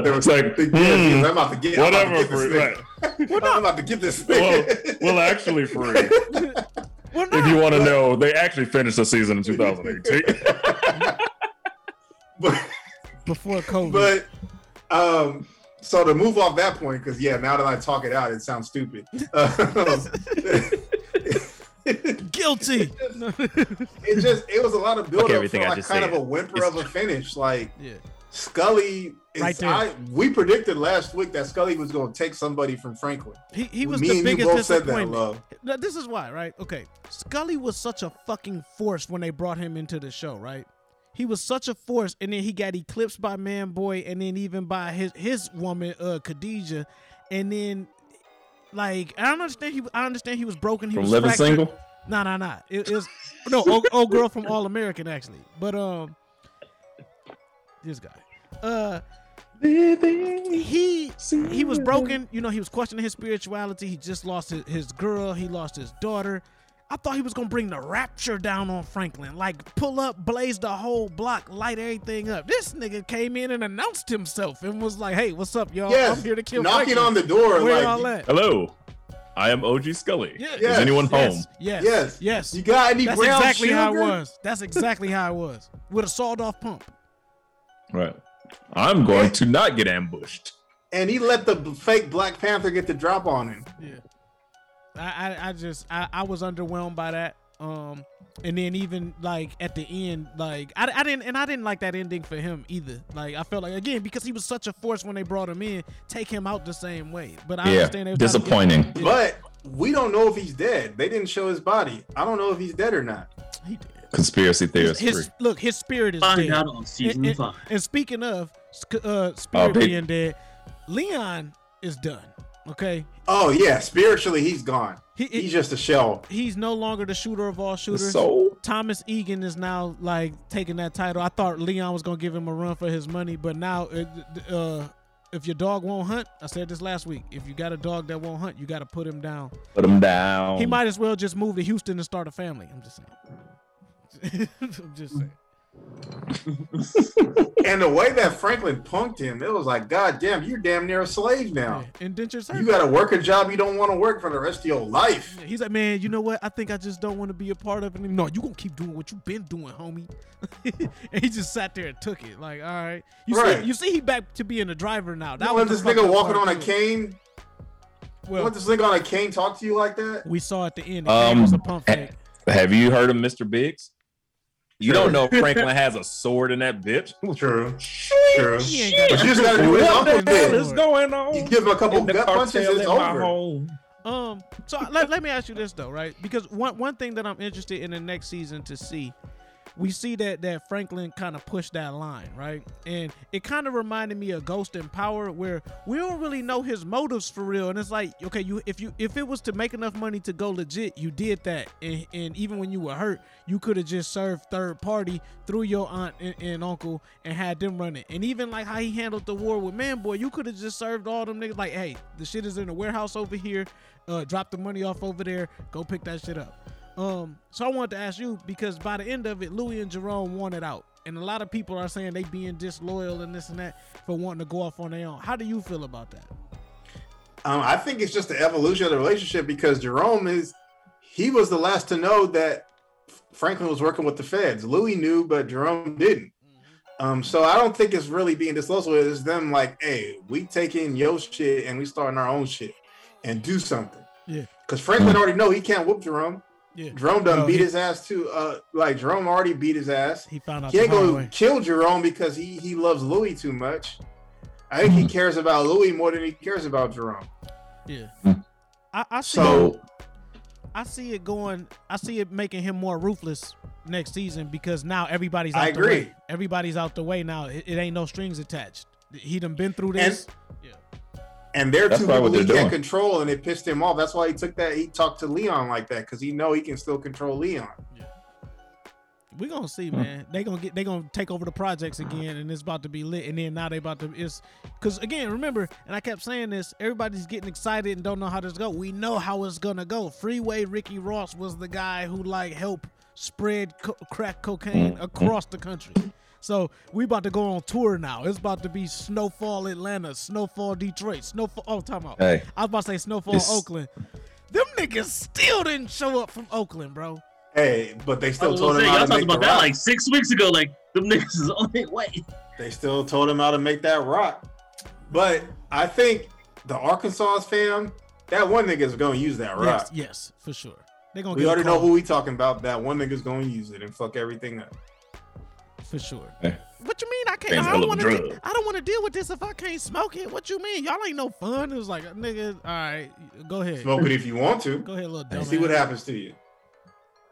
there was like mm, yes, I'm about to get whatever. I'm about to get this thing. Right. I'm about to get this thing. Well, well actually, Free. If you want to know, they actually finished the season in two thousand eighteen. but, Before COVID. But um, so to move off that point, because yeah, now that I talk it out, it sounds stupid. Um, Guilty. it just it was a lot of build-up okay, for like kind of it. a whimper it's of a finish. Like yeah. Scully, is, right there. I, we predicted last week that Scully was going to take somebody from Franklin. He he was Me the biggest disappointment. That, this is why, right? Okay, Scully was such a fucking force when they brought him into the show, right? He was such a force, and then he got eclipsed by Man Boy, and then even by his his woman, uh, Khadijah, and then. Like I don't understand. He I understand he was broken. He from was living fractured. Single. No, no, no. It was no old, old girl from All American actually. But um, this guy, uh, he he was broken. You know, he was questioning his spirituality. He just lost his, his girl. He lost his daughter. I thought he was gonna bring the rapture down on Franklin, like pull up, blaze the whole block, light everything up. This nigga came in and announced himself and was like, "Hey, what's up, y'all? Yes. I'm here to kill." Knocking Franklin. on the door, Where like, all at? "Hello, I am O G Scully. Yes. Is anyone yes. home?" Yes. yes, yes, yes. You got any That's brown exactly sugar? how it was. That's exactly how it was with a sawed-off pump. Right. I'm going yeah. to not get ambushed. And he let the fake Black Panther get the drop on him. Yeah. I, I just I, I was underwhelmed by that. Um, and then even like at the end, like I, I didn't and I didn't like that ending for him either. Like I felt like, again, because he was such a force when they brought him in, take him out the same way. But I yeah, understand they were disappointing. Him, yeah. But we don't know if he's dead. They didn't show his body. I don't know if he's dead or not. He did. Conspiracy theorist. His, his, look, his spirit is Find dead. Out on season and, five. And, and speaking of uh, spirit oh, being dead, Leon is done. Okay. Oh yeah, spiritually he's gone. He, it, he's just a shell. He's no longer the shooter of all shooters. So Thomas Egan is now like taking that title. I thought Leon was gonna give him a run for his money, but now, uh, if your dog won't hunt, I said this last week. If you got a dog that won't hunt, you got to put him down. Put him down. He might as well just move to Houston and start a family. I'm just saying. I'm just saying. And the way that Franklin punked him, it was like, God damn, you're damn near a slave now. Yeah, indentured servant. You got to work a job you don't want to work for the rest of your life. Yeah, he's like, man, you know what? I think I just don't want to be a part of it. No, you gonna keep doing what you've been doing, homie. And he just sat there and took it. Like, all right, you right. see, you see, he back to being a driver now. That you was this nigga walking on a cane. Well, you let this nigga on a cane talk to you like that? We saw at the end. The um, was a pump fake. Have you heard of Mister Biggs? You True. Don't know if Franklin has a sword in that bitch. True. True. Shit. But you just gotta do what the hell is going on? You give him a couple gut punches, it's over. Um, so let, let me ask you this though, right? Because one one thing that I'm interested in the next season to see, we see that that Franklin kind of pushed that line, right? And it kind of reminded me of Ghost in Power, where we don't really know his motives for real. And it's like, okay, you if you if it was to make enough money to go legit, you did that. And, and even when you were hurt, you could have just served third party through your aunt and, and uncle and had them run it. And even like how he handled the war with Man Boy, you could have just served all them niggas like, hey, the shit is in the warehouse over here. Uh, drop the money off over there. Go pick that shit up. Um, so I wanted to ask you, because by the end of it, Louis and Jerome wanted out. And a lot of people are saying they being disloyal and this and that for wanting to go off on their own. How do you feel about that? Um, I think it's just the evolution of the relationship, because Jerome is, he was the last to know that Franklin was working with the feds. Louis knew, but Jerome didn't. Mm-hmm. Um, so I don't think it's really being disloyal. It's them like, hey, we taking your shit and we starting our own shit and do something. Yeah. Because Franklin already know he can't whoop Jerome. Yeah. Jerome done oh, beat he, his ass too. Uh, like Jerome already beat his ass. He found out. He ain't gonna kill Jerome because he, he loves Louis too much. I think mm. he cares about Louis more than he cares about Jerome. Yeah. Mm. I, I see so it, I see it going. I see it making him more ruthless next season, because now everybody's. Out I the agree. Way. Everybody's out the way now. It, it ain't no strings attached. He done been through this. And, yeah. And they're two people he can't control, and it pissed him off. That's why he took that. He talked to Leon like that, because he know he can still control Leon. Yeah. We gonna see, man. They gonna get. They gonna take over the projects again, and it's about to be lit. And then now they about to. It's because again, remember, and I kept saying this. Everybody's getting excited and don't know how this go. We know how it's gonna go. Freeway Ricky Ross was the guy who like helped spread co- crack cocaine across the country. So we about to go on tour now. It's about to be Snowfall Atlanta, Snowfall Detroit, Snowfall. Oh, time out. Hey, I was about to say Snowfall it's... Oakland. Them niggas still didn't show up from Oakland, bro. Hey, but they still told him how to make the rock. Y'all talking about that like six weeks ago. Like them niggas is on their way. They still told him how to make that rock. But I think the Arkansas fam, that one nigga is gonna use that rock. Yes, yes, for sure. They gonna. We already know who we talking about. That one nigga's gonna use it and fuck everything up. For sure. Yeah. What you mean? I can't. I don't want to. De- I don't want to deal with this if I can't smoke it. What you mean? Y'all ain't no fun. It was like, nigga. All right, go ahead. Smoke it if you want to. Go ahead, little dumb. See what happens to you.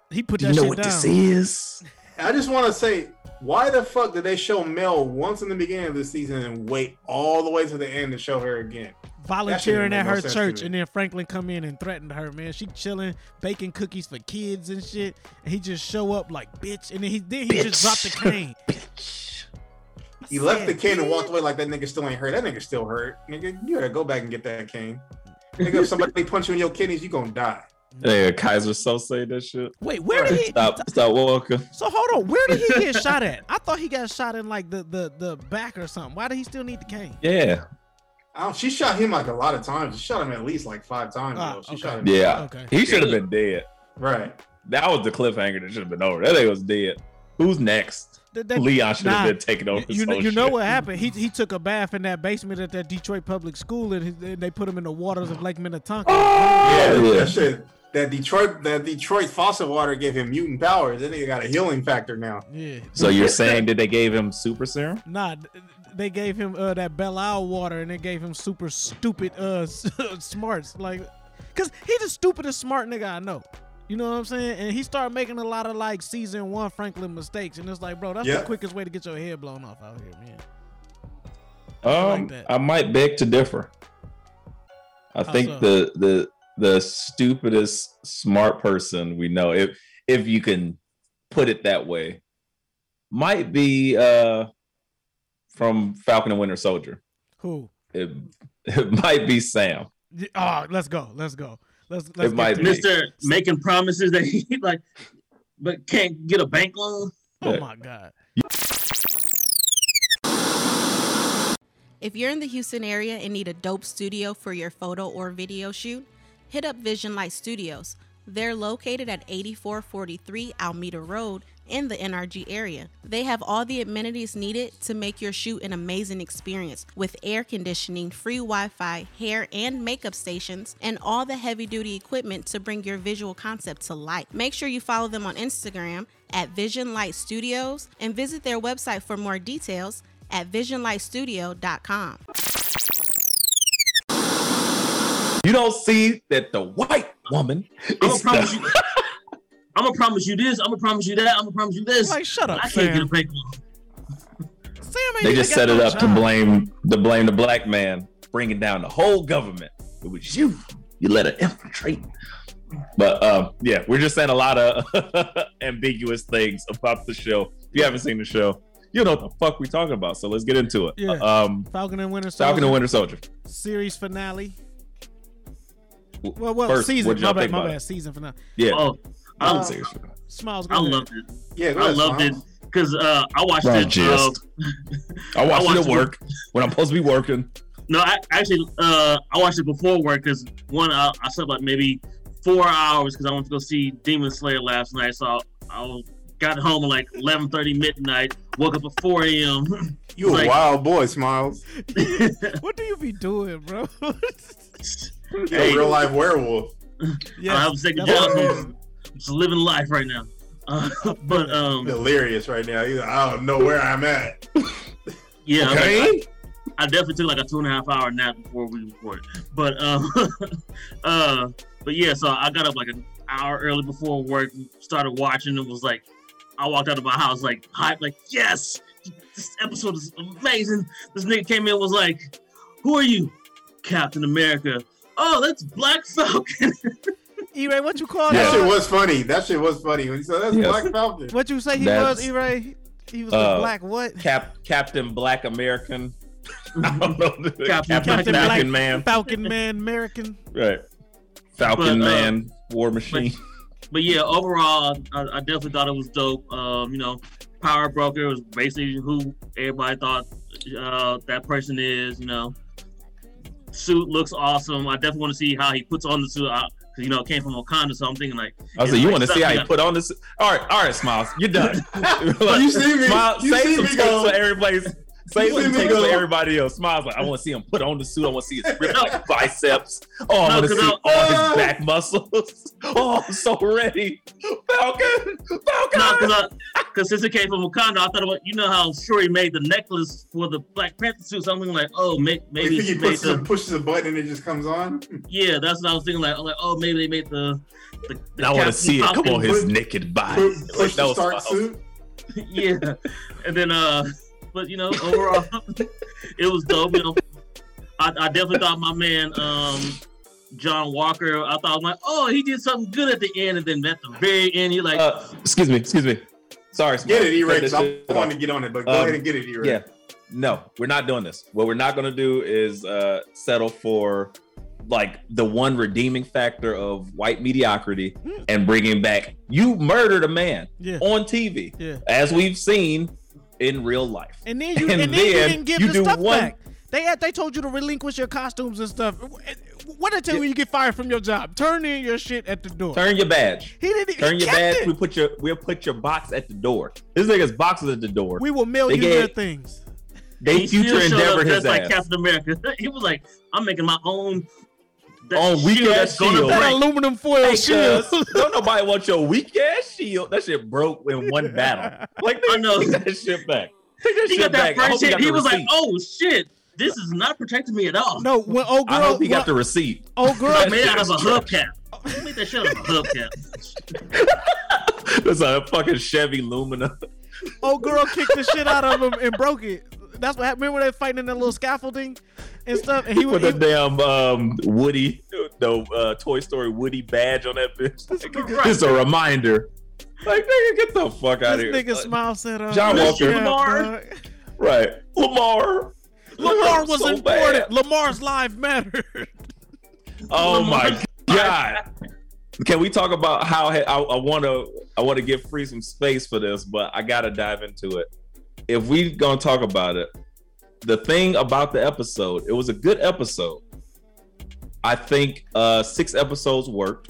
He put that shit down. You know what this is? I just want to say, why the fuck did they show Mel once in the beginning of the season and wait all the way to the end to show her again? Volunteering at her church, and then Franklin come in and threatened her, man. She chilling, baking cookies for kids and shit. And he just show up like, bitch. And then he then he bitch. just dropped the cane. Bitch. He said, left the cane bitch. and walked away like that nigga still ain't hurt. That nigga still hurt. Nigga, you gotta go back and get that cane. Nigga, if somebody punch you in your kidneys, you gonna die. Hey, Kaiser Sose, that shit. Wait, where did he stop? Stop walking. So hold on, where did he get shot at? I thought he got shot in like the the the back or something. Why did he still need the cane? Yeah. Um, she shot him like a lot of times. She shot him at least like five times. Ah, she okay. shot him yeah, okay. He should have been dead. Right. That was the cliffhanger that should have been over. That thing was dead. Who's next? That, that, Leon should have nah, been taking over. You, know, you know what happened? He he took a bath in that basement at that Detroit public school, and, he, and they put him in the waters of Lake Minnetonka. Oh, yeah, that shit. That Detroit, that Detroit faucet water gave him mutant powers. Then he got a healing factor now. Yeah. So you're saying that they gave him super serum? Nah, they gave him uh, that Belle Isle water, and they gave him super stupid uh smarts. Like, cause he's the stupidest smart nigga I know. You know what I'm saying? And he started making a lot of like season one Franklin mistakes, and it's like, bro, that's yep. the quickest way to get your head blown off out here, man. I um, like I might beg to differ. I How think so? the the. The stupidest smart person we know, if if you can put it that way, might be uh, from Falcon and Winter Soldier. Who? It it might be Sam. Oh, let's go, let's go, let's. let's it might be Mister making promises that he like, but can't get a bank loan. Oh yeah. My God. If you're in the Houston area and need a dope studio for your photo or video shoot, hit up Vision Light Studios. They're located at eighty-four forty-three Alameda Road in the N R G area. They have all the amenities needed to make your shoot an amazing experience with air conditioning, free Wi-Fi, hair and makeup stations, and all the heavy-duty equipment to bring your visual concept to life. Make sure you follow them on Instagram at Vision Light Studios and visit their website for more details at vision light studio dot com. You don't see that the white woman is I'm gonna promise the- you I'm gonna promise you this, I'm gonna promise you that, I'm gonna promise you this. Like, shut up, I Sam. Can't get a break. Sam ain't they just set it up job. to blame to blame the black man bringing down the whole government. It was you. You let it infiltrate. But um, yeah, we're just saying a lot of ambiguous things about the show. If you haven't seen the show, you know what the fuck we talking about. So let's get into it. Yeah. Um, Falcon and Winter Soldier. Falcon and Winter Soldier. Series finale. Well, well, First, season. My bad, my bad. Season for now. Yeah. Oh, I'm uh, serious. Smiles. I loved it. Yeah, I loved it because uh, I watched it. Uh, I watched it at work when I'm supposed to be working. No, I actually uh, I watched it before work because one uh, I slept like maybe four hours because I went to go see Demon Slayer last night. So I, I got home at like eleven thirty midnight. Woke up at four a m. You a like, wild boy, Smiles. What do you be doing, bro? You're hey. a real life werewolf. Yeah, I was taking jobs. Just living life right now. Uh, but um, delirious right now. Like, I don't know where I'm at. Yeah, okay. I, mean, I, I definitely took like a two and a half hour nap before we recorded. But um, uh, but yeah, so I got up like an hour early before work. Started watching. It was like I walked out of my house like hype, like yes, this episode is amazing. This nigga came in was like, who are you, Captain America? Oh, that's Black Falcon. E-Ray, what you call that? That shit was funny. That shit was funny. When you said that's yes. Black Falcon. What you say he that's, was, E-Ray? He was uh, the Black what? Cap, Captain Black American. I don't know. Captain, Captain, Captain Black Falcon Man. Falcon Man American. Right. Falcon but, Man uh, War Machine. But, but yeah, overall, I, I definitely thought it was dope. Um, you know, Power Broker was basically who everybody thought uh, that person is, you know. Suit looks awesome. I definitely want to see how he puts on the suit. I, you know, it came from Wakanda, so I'm thinking like. I was like, you want to see how he put on this? All right, all right, Smiles, you're done. Like, you see me? Smiles, you save some takes for everybody. Save some takes for everybody else. Smiles like, I want to see him put on the suit. I want to see his ripped like, biceps. Oh, I no, want to see I'll, all uh, his back muscles. Oh, I'm so ready, Falcon, Falcon. No, because since it came from Wakanda, I thought about you know how Shuri made the necklace for the Black Panther suit. So I'm thinking like, oh, may, maybe he pushes, the, pushes a button and it just comes on. Yeah, that's what I was thinking. Like, I'm like, oh, maybe they made the. the, the I want to see Falcon. It. Come on, his put, naked body. Put, push like, the Stark suit. Yeah, and then uh, but you know, overall, it was dope. You know, I, I definitely thought my man um John Walker. I thought I'm like, oh, he did something good at the end, and then at the very end, he like, uh, excuse me, excuse me. Sorry, Smiles. Get it, E-Ray. I want to get on it, but go um, ahead and get it, E-Ray. Yeah. No, we're not doing this. What we're not going to do is uh, settle for like the one redeeming factor of white mediocrity mm. and bringing back you murdered a man yeah. on T V, yeah. as we've seen in real life. And then you, and and then then you didn't give you the stuff one, back. They had, they told you to relinquish your costumes and stuff. What did I tell you yeah. when you get fired from your job? Turn in your shit at the door. Turn your badge. He didn't. Turn he your badge. It. We put your we'll put your box at the door. This nigga's box is at the door. We will mail they you their things. They he future endeavored his ass. Like Captain America. He was like, I'm making my own That on weak ass shield. That aluminum foil hey, shield. Don't nobody want your weak ass shield. That shit broke in one battle. Like, I know. Take that shit back. Take that he shit got that back. First hit. He was receipt. Like, oh shit. This is not protecting me at all. No, when old girl. I hope he got the receipt. Old girl. I made it out of a hubcap. I made that shit out of a hubcap. That's a fucking Chevy Lumina. Old girl kicked the shit out of him and broke it. That's what happened. Remember they fighting in that little scaffolding and stuff? And he put the damn um, Woody, the uh, Toy Story Woody badge on that bitch. It's a reminder. Like, nigga, get the fuck out of here. This nigga like, smile said, uh, John Walker. Lamar. Right. Lamar. Lamar was so important. Bad. Lamar's life mattered. Oh Lamar's my God. Can we talk about how I, I want to I want to give Free some space for this, but I got to dive into it. If we gonna talk about it, the thing about the episode, it was a good episode. I think uh, six episodes worked,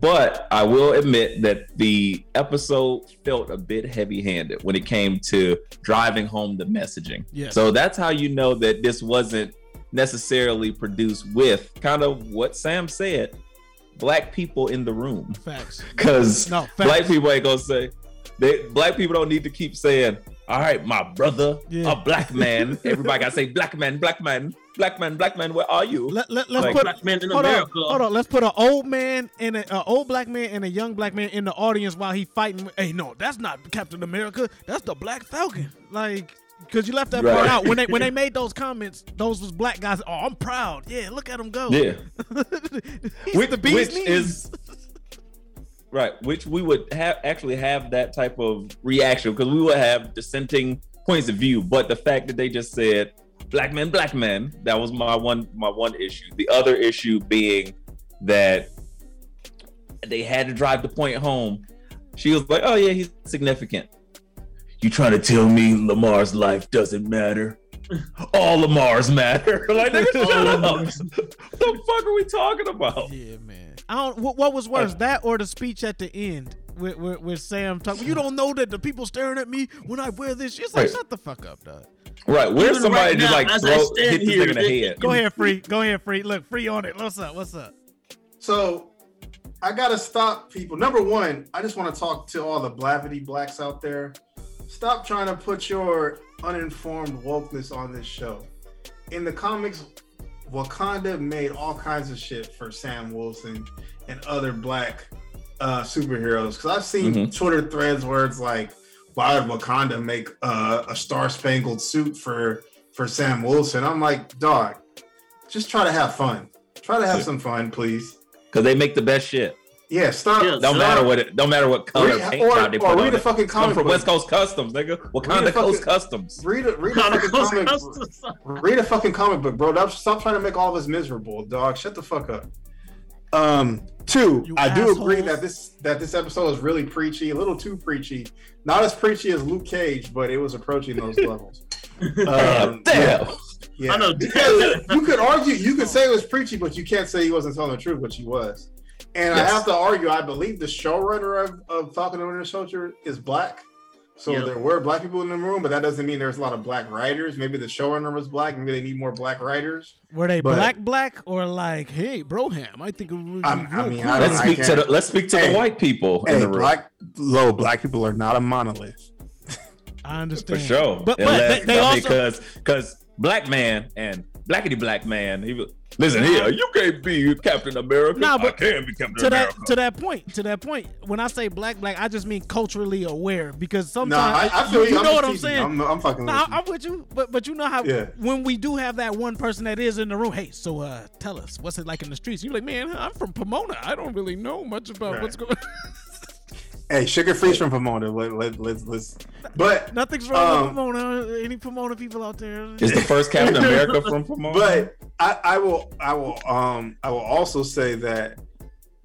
but I will admit that the episode felt a bit heavy-handed when it came to driving home the messaging. Yes. So that's how you know that this wasn't necessarily produced with kind of what Sam said, black people in the room. Facts. Because no, facts. Black people ain't gonna say, They, black people don't need to keep saying, all right, my brother, yeah. a black man. Everybody got to say, black man, black man, black man, black man, where are you? Let, let, let's like, put black man in hold America. On, hold on, let's put an old man and an old black man and a young black man in the audience while he fighting. Hey, no, that's not Captain America. That's the Black Falcon. Like, because you left that right. part out. When they when they made those comments, those was black guys. Oh, I'm proud. Yeah, look at him go. Yeah. He's which, the bee's which knees. Is... Right, which we would have actually have that type of reaction because we would have dissenting points of view. But the fact that they just said black man, black man, that was my one my one issue. The other issue being that they had to drive the point home. She was like, oh yeah, he's significant. You trying to tell me Lamar's life doesn't matter? All Lamar's matter. Like, nigga, shut up. What the fuck are we talking about? Yeah, man. I don't. What, what was worse, uh, that or the speech at the end with with, with Sam talking? You don't know that the people staring at me when I wear this. It's like right. Shut the fuck up, dog. Right? Where's somebody right just now, like throw, hit this nigga in the head? Go ahead, Free. Go ahead, Free. Look, Free on it. What's up? What's up? So I gotta stop people. Number one, I just want to talk to all the blavity blacks out there. Stop trying to put your uninformed wokeness on this show. In the comics, Wakanda made all kinds of shit for Sam Wilson and other black uh, superheroes. Because I've seen mm-hmm. Twitter threads where it's like, why would Wakanda make uh, a star-spangled suit for, for Sam Wilson? I'm like, dog, just try to have fun. Try to have yeah. some fun, please. Because they make the best shit. Yeah, stop. Yeah, don't stop. matter what it. Don't matter what color read, paint or, job they put or read on a fucking it. Comic Come from book. West Coast Customs, nigga. Wakanda Coast Customs. Read a read a fucking comic. Read a fucking comic book, bro. Stop trying to make all of us miserable, dog. Shut the fuck up. Um, two, you I assholes. do agree that this that this episode is really preachy, a little too preachy. Not as preachy as Luke Cage, but it was approaching those levels. Um, Damn. Yeah. I know. Because you could argue, you could say it was preachy, but you can't say he wasn't telling the truth, which he was. And yes. I have to argue, I believe the showrunner of, of Falcon and Winter Soldier is black. So yep. there were black people in the room, but that doesn't mean there's a lot of black writers. Maybe the showrunner was black. Maybe they need more black writers. Were they but, black, black, or like, hey, Broham? I think it would be I, I mean, cool. I let's, speak I to the, let's speak to hey, the white people hey, in the room. Black, low, black people are not a monolith. I understand. For sure. But, but Unless, they, they also... Because black man and blackity black man, he was... Listen here, you can't be Captain America. Nah, but I can be Captain to America. That, to that point, to that point, when I say black, black, I just mean culturally aware because sometimes nah, I, I feel you, you know what I'm saying. I'm, I'm fucking. Nah, with you. I'm with you, but but you know how yeah. when we do have that one person that is in the room. Hey, so uh, tell us what's it like in the streets. You're like, man, I'm from Pomona. I don't really know much about right. what's going on. Hey, Sugar Free's from Pomona. Let, let, let's, let's, but nothing's wrong um, with Pomona. Any Pomona people out there? Is the first Captain America from Pomona? But I, I will, I will, um, I will also say that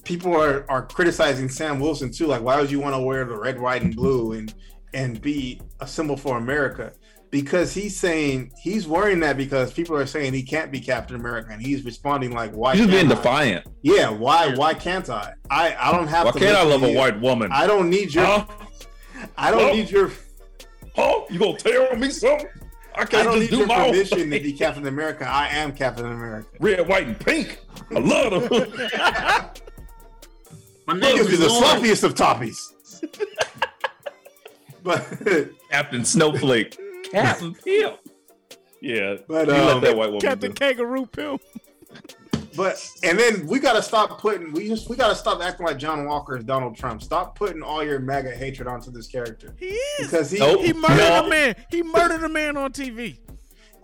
people are, are criticizing Sam Wilson too. Like, why would you want to wear the red, white, and blue and and be a symbol for America? Because he's saying he's wearing that because people are saying he can't be Captain America, and he's responding like, "Why?" He's being I? defiant. Yeah, why? Why can't I? I, I don't have. Why to can't I love you. a white woman? I don't need your. Huh? I don't huh? need your. Oh, huh? You gonna tell me something? I can't I don't just need do your my permission own thing. To be Captain America. I am Captain America. Red, white, and pink. I love them. My niggas is the sloppiest of toppies. But Captain Snowflake. Captain Pill. Yeah. But you um, let that white woman Captain do. Kangaroo Pill. But and then we gotta stop putting we just we gotta stop acting like John Walker is Donald Trump. Stop putting all your MAGA hatred onto this character. He is because he, nope. he murdered no. a man. He murdered a man on T V.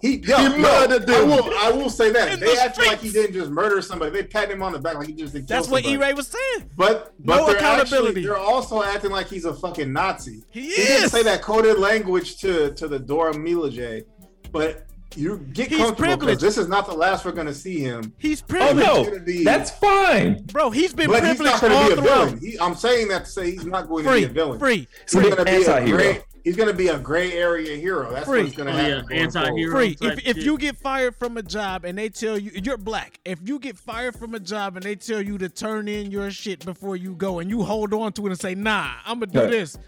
He, yo, he murdered no, them. I will I will say that in they the act streets. Like he didn't just murder somebody. They pat him on the back like he just didn't kill somebody. That's what E-Ray was saying. But but no they're accountability. Actually, they're also acting like he's a fucking Nazi. He is. He didn't say that coded language to to the Dora Milaje, but. You get he's comfortable because this is not the last we're going to see him. He's privileged. Oh, no. Be, that's fine. Bro, he's been but privileged he's not all be a villain. He, I'm saying that to say he's not going free, to be a villain. Free. He's going to be a gray, he's going to be a gray area hero. That's free. What's going to happen. Yeah, anti-hero free. If, if you get fired from a job and they tell you, you're black. If you get fired from a job and they tell you to turn in your shit before you go and you hold on to it and say, nah, I'm going to do no. this.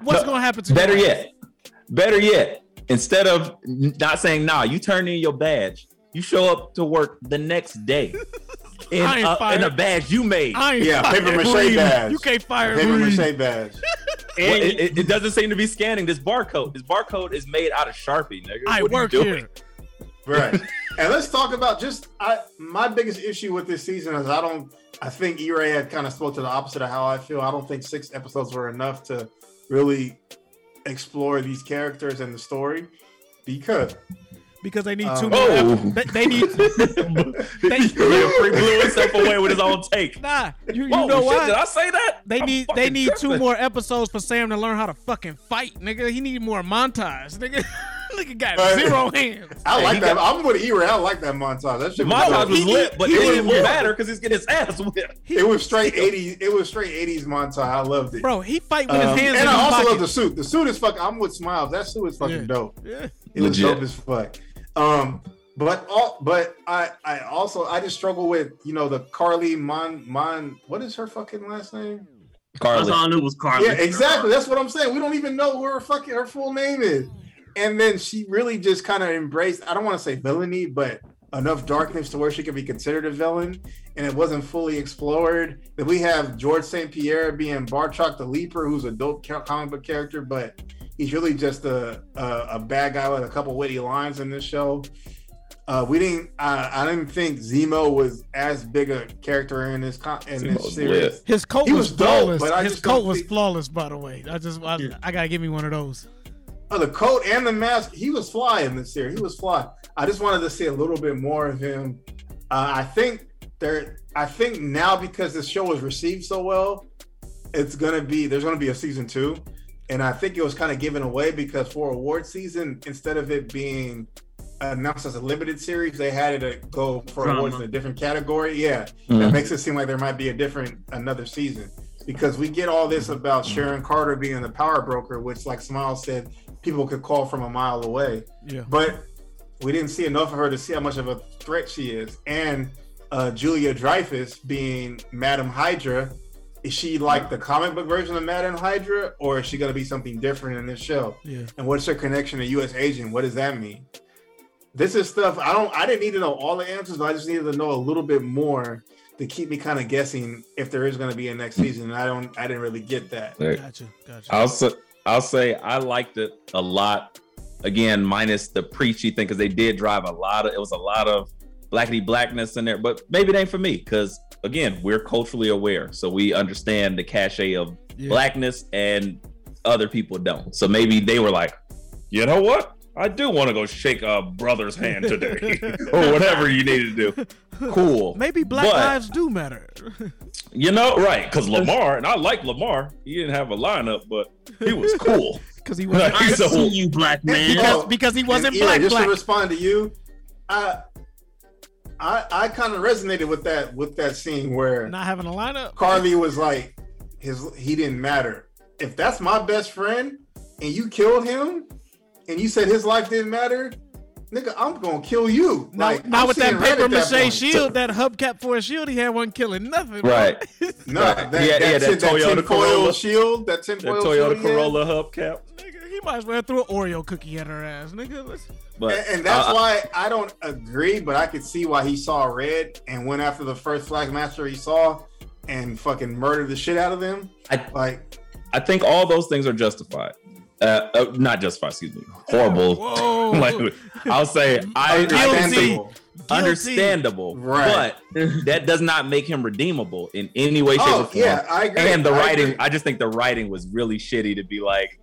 What's no. going to happen to Better you? Better yet. Better yet. Instead of not saying, nah, you turn in your badge, you show up to work the next day in, a, in a badge you made. I ain't yeah, fired. Paper mache badge. You can't fire me. Paper mache badge. And well, it, it, it doesn't seem to be scanning this barcode. This barcode is made out of Sharpie, nigga. I what work are you doing? Here. Right. And let's talk about just I, my biggest issue with this season is I don't, I think E-Ray had kind of spoke to the opposite of how I feel. I don't think six episodes were enough to really explore these characters and the story because because they need um, two more oh. they, they need they, they blew himself away with his own take. Nah, you, Whoa, you know why did I say that? They I'm need they need tripping. Two more episodes for Sam to learn how to fucking fight, nigga. He need more montage, nigga. Nigga got right. zero hands. I like that. Got, I'm with E-Ray. I like that montage. That shit. Montage was lit, but it didn't matter because he's getting his ass whipped. It was straight eighties. It was straight eighties montage. I loved it. Bro, he fight with um, his hands. And in I his also pocket. Love the suit. The suit is fucking. I'm with Smiles. That suit is fucking yeah. dope. Yeah. It was Legit. Dope as fuck. Um, but all, but I, I also I just struggle with you know the Carly Mon Mon. What is her fucking last name? Carly. That's all I knew was Carly. Yeah, exactly. That's what I'm saying. We don't even know where her fucking her full name is. And then she really just kind of embraced, I don't want to say villainy, but enough darkness to where she could be considered a villain. And it wasn't fully explored. Then we have George Saint Pierre being Barchok the Leaper, who's a dope comic book character, but he's really just a, a, a bad guy with a couple witty lines in this show. Uh, we didn't. Uh, I didn't think Zemo was as big a character in this con- in Zemo's this series. Lit. His coat he was, was flawless. Dope, but I His just coat was think... flawless, by the way. I just, I, yeah. I gotta give me one of those. Oh, the coat and the mask, he was fly in this series. He was fly. I just wanted to see a little bit more of him. Uh, I think there. I think now because this show was received so well, it's gonna be there's gonna be a season two, and I think it was kind of given away because for award season, instead of it being announced as a limited series, they had it to go for Drama. Awards in a different category. Yeah, mm-hmm. That makes it seem like there might be a different another season because we get all this about Sharon Carter being the power broker, which, like Smile said, people could call from a mile away, yeah. But we didn't see enough of her to see how much of a threat she is. And uh, Julia Dreyfus being Madame Hydra, is she like the comic book version of Madame Hydra, or is she going to be something different in this show? Yeah. And what's her connection to U S Agent? What does that mean? This is stuff I don't. I didn't need to know all the answers, but I just needed to know a little bit more to keep me kind of guessing if there is going to be a next season. And I don't. I didn't really get that. Right. Gotcha. Gotcha. Also. I'll say I liked it a lot. Again, minus the preachy thing, because they did drive a lot of, it was a lot of blackity blackness in there, but maybe it ain't for me, because again, we're culturally aware. So we understand the cachet of yeah. blackness and other people don't. So maybe they were like, you know what? I do want to go shake a brother's hand today or whatever you need to do. Cool. Maybe black but, lives do matter. You know, right. Because Lamar, and I like Lamar. He didn't have a lineup, but he was cool. Because he wasn't I so, see you, black man. Because, because he wasn't and, black, yeah, just black. Just to respond to you, I I, I kind of resonated with that, with that scene where not having a lineup. Carly was like, his he didn't matter. If that's my best friend and you killed him, and you said his life didn't matter, nigga, I'm gonna kill you. Now, like, now with that paper mache that shield, that hubcap for a shield, he had one killing nothing. Right. No, that, yeah, that, yeah, that, that Toyota Corolla shield, that tinfoil Toyota Corolla hubcap. Nigga, he might as well throw an Oreo cookie at her ass, nigga. Let's... But, and, and that's uh, why I don't agree, but I could see why he saw red and went after the first flag master he saw and fucking murdered the shit out of them. I, like, I think all those things are justified. Uh, uh, not justified, excuse me. Horrible. Like, I'll say I, I understandable, right. But that does not make him redeemable in any way, shape, oh, or form. Yeah, I agree. And the I writing, agree. I just think the writing was really shitty to be like,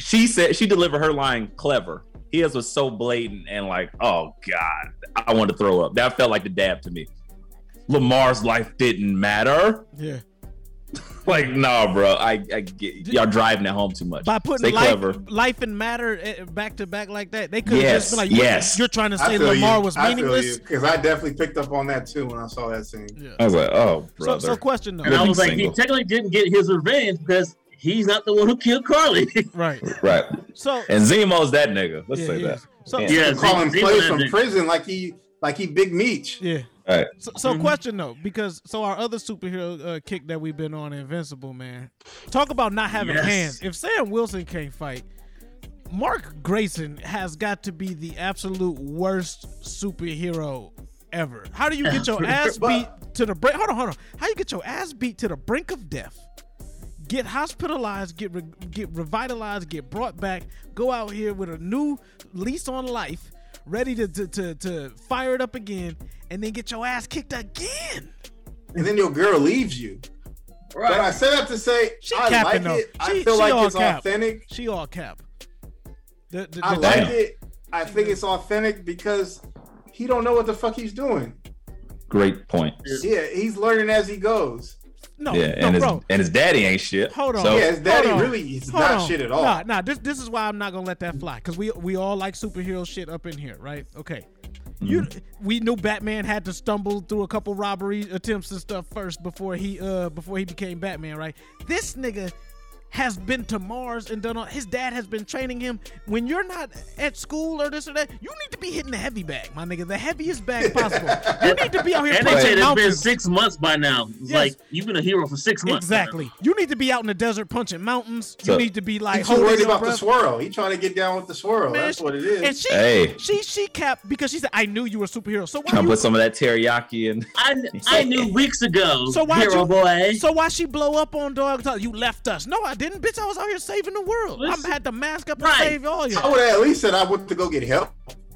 she said she delivered her line clever. His was so blatant and like, oh God, I want to throw up. That felt like the dab to me. Lamar's life didn't matter. Yeah. Like, nah, bro. I, I get, y'all driving at home too much. By putting life, life and matter back to back like that, they could have yes, just been like, you're, yes. you're trying to say Lamar you. was meaningless. Because I, I definitely picked up on that too when I saw that scene. Yeah. I was like, oh, brother. So, so question though. And I was like, single. He technically didn't get his revenge because he's not the one who killed Carly. Right. Right. So and Zemo's that nigga. Let's yeah, say that. So, yeah, so yeah, call him plays from prison like he like he Big Meech. Yeah. All right. So, so mm-hmm. question though, because so our other superhero uh, kick that we've been on, Invincible, man. Talk about not having yes. hands. If Sam Wilson can't fight, Mark Grayson has got to be the absolute worst superhero ever. How do you get your ass beat to the brink? Hold on, hold on. How you get your ass beat to the brink of death? Get hospitalized, get re- get revitalized, get brought back. Go out here with a new lease on life. Ready to, to to to fire it up again, and then get your ass kicked again. And then your girl leaves you. Right. But I set up to say she I like though. it. I she, feel she like it's cap. authentic. She all cap. The, the, the I like it. I she think did. It's authentic because he don't know what the fuck he's doing. Great point. Yeah, he's learning as he goes. No, yeah, no, and bro. His, and his daddy ain't shit. Hold on. So. Yeah, his daddy really is Hold not on. shit at all. Nah, nah, this, this is why I'm not going to let that fly. Because we we all like superhero shit up in here, right? Okay. Mm-hmm. You, we knew Batman had to stumble through a couple robbery attempts and stuff first before he uh before he became Batman, right? This nigga has been to Mars and done all... His dad has been training him. When you're not at school or this or that, you need to be hitting the heavy bag, my nigga. The heaviest bag possible. You need to be out here punching mountains. And it's been six months by now. Yes. Like, you've been a hero for six months. Exactly. You need to be out in the desert punching mountains. So, you need to be like... He's worried about breath. the swirl. He's trying to get down with the swirl. Man, That's she, what it is. And she, hey. she she capped because she said, I knew you were a superhero. So why I'll you... put some of that teriyaki in. I, I knew weeks ago, so why hero you, boy. So why she blow up on dog? You left us. No, I didn't. Didn't bitch, I was out here saving the world. Listen, I had to mask up and right. save all y'all. I would have at least said I went to go get help,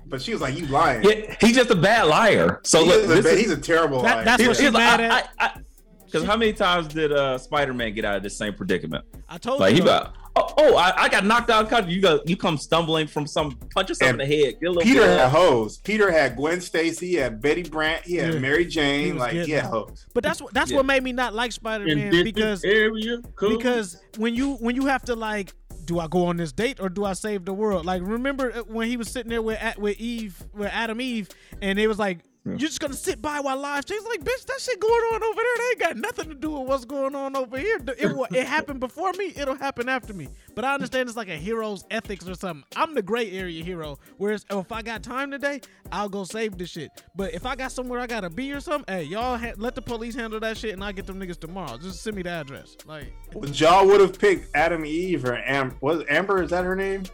but she was like, "You lying." Yeah, he's just a bad liar. So he look, a, this he's is, a terrible that, liar. That's what she's mad at. Because how many times did uh, Spider-Man get out of this same predicament? I told like, you. Like he about, oh, oh I, I got knocked out. You got you come stumbling from some punch or something in the head. Get a Peter had up. hoes. Peter had Gwen Stacy. He had Betty Brant. He had yeah. Mary Jane. He like he had hoes. But that's what that's yeah. what made me not like Spider-Man because area because when you when you have to like. Do I go on this date or do I save the world? Like, remember when he was sitting there with with Eve, with Adam Eve, and it was like, yeah. you're just going to sit by while live streams? Like, bitch, that shit going on over there. They ain't got nothing to do with what's going on over here. It, will, it happened before me. It'll happen after me. But I understand it's like a hero's ethics or something. I'm the gray area hero. Whereas oh, if I got time today, I'll go save this shit. But if I got somewhere I got to be or something, hey, y'all ha- let the police handle that shit and I'll get them niggas tomorrow. Just send me the address. Like, would y'all would have picked Adam Eve or Amber? Was Amber? Is that her name?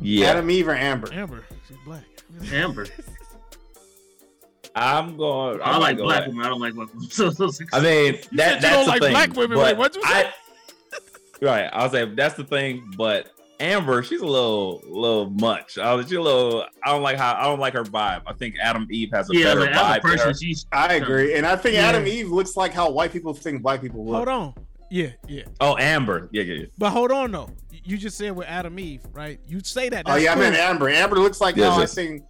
Yeah. Adam Eve or Amber? Amber. She's black. Amber. I'm going. I like black women. I don't like black women. I mean, that, that's the like thing. You don't like black women. Like, what'd you say? I, right. I'll say that's the thing. But Amber, she's a little, little much. I was, she's a little. I don't like how. I don't like her vibe. I think Adam Eve has a yeah, better vibe. A person, she's, I agree, and I think yeah. Adam Eve looks like how white people think black people look. Hold on. Yeah, yeah. Oh, Amber. Yeah, yeah, yeah. But hold on, though. You just said with Adam Eve, right? You say that. That's oh, yeah, cool. I meant Amber. Amber looks like yeah, how I think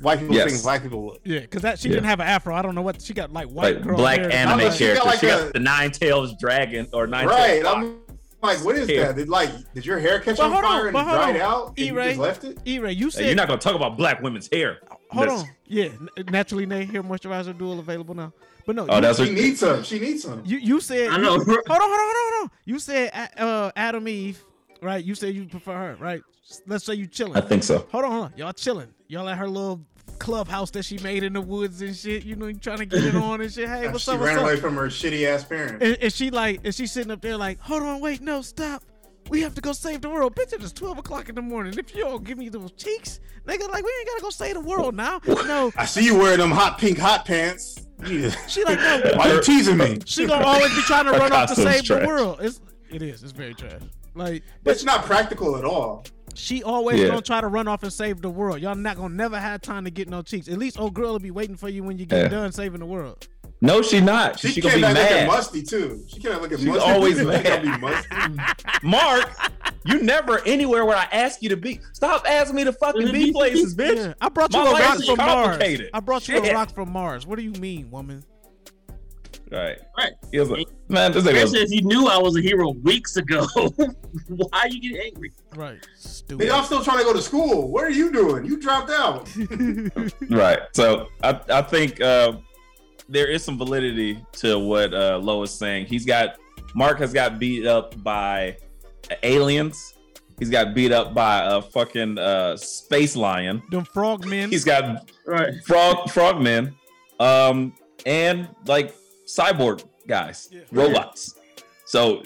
white people yes. think black people look. Yeah, because that she yeah. didn't have an afro. I don't know what. She got like white like, girl black hair. Anime character. She got, like she a, got the nine-tails dragon or nine-tails Right. Fox. I'm like, what is hair. that? Did, like, did your hair catch on fire and dried out and E-Ray, you just left it? E-Ray, you said. Hey, you're not going to talk about black women's hair. Hold That's... on. Yeah, naturally named hair moisturizer dual available now. But no, oh, you, that's she what, needs some. She needs some. You you said I know. You, hold on, hold on, hold on. You said uh, Adam Eve, right? You said you prefer her, right? Let's say you chilling. I think so. Hold on, hold on. Y'all chilling. Y'all at her little clubhouse that she made in the woods and shit. You know, you trying to get it on and shit. Hey, what's she up? She ran what's away up? from her shitty ass parents. And, and she like, and she sitting up there like, hold on, wait, no, stop. we have to go save the world. Bitch, it is twelve o'clock in the morning. If you don't give me those cheeks, nigga, like, we ain't gotta go save the world now. No. I see you wearing them hot pink hot pants. Yeah. She like, no. Why are you teasing me? She gonna always be trying to run off to save trash. The world. It's, it is. It's very trash. Like, but it's not practical at all. She always yeah. gonna try to run off and save the world. Y'all not gonna never have time to get no cheeks. At least old girl will be waiting for you when you get yeah. done saving the world. No, she not. She, she gonna be mad. She can't look at Musty too. She can't look at She's Musty. She's always mad. Be Musty. Mark, you never anywhere where I ask you to be. Stop asking me to fucking be places, bitch. Yeah. I brought you My a rock from Mars. I brought Shit. you a rock from Mars. What do you mean, woman? Right. Right. He was like, man, this nigga says he knew I was a hero weeks ago. Why are you getting angry? Right. Stupid. Y'all still trying to go to school. What are you doing? You dropped out. Right. So I I think uh, there is some validity to what uh, Lo is saying. He's got Mark has got beat up by uh, aliens. He's got beat up by a fucking uh, space lion. Them frogmen. He's got right frog frogmen, um, and like. Cyborg guys, yeah. robots. So,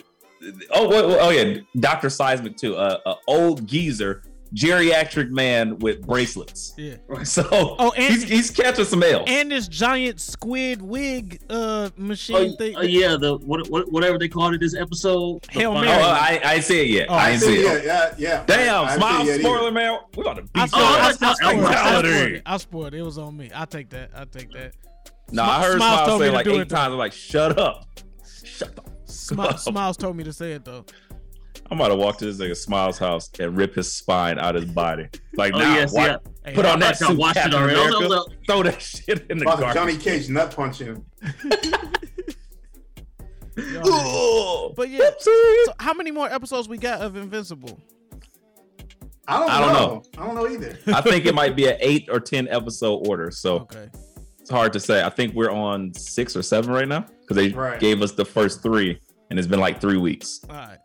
oh, wait, wait, oh yeah, Doctor Seismic too, uh, an old geezer, geriatric man with bracelets. Yeah. So, oh, and, he's, he's catching some L. And this giant squid wig uh, machine oh, thing. Oh yeah, the what, what, whatever they called it this episode. Hail Mary. Oh, I I ain't see it yet. Oh, I ain't see it. Yeah, yeah. Damn, I, I smile spoiler either. Man. We about to beat. I spoiled it. I spoiled it. It was on me. I take that. I take that. No, nah, I heard Smiles, Smiles say like eight times. I'm like, shut up. Shut the Smiles, up. Smiles told me to say it, though. I'm about to walk to this nigga Smiles' house and rip his spine out of his body. Like, oh, nah, yes, yeah. hey, put on that suit, Captain America. It was, throw that shit in the garbage. Johnny Cage nut punch him. But yeah, so how many more episodes we got of Invincible? I don't, I don't know. know. I don't know either. I think it might be an eight or ten episode order, so. Okay. It's hard to say. I think we're on six or seven right now because they right. gave us the first three, and it's been like three weeks. All right.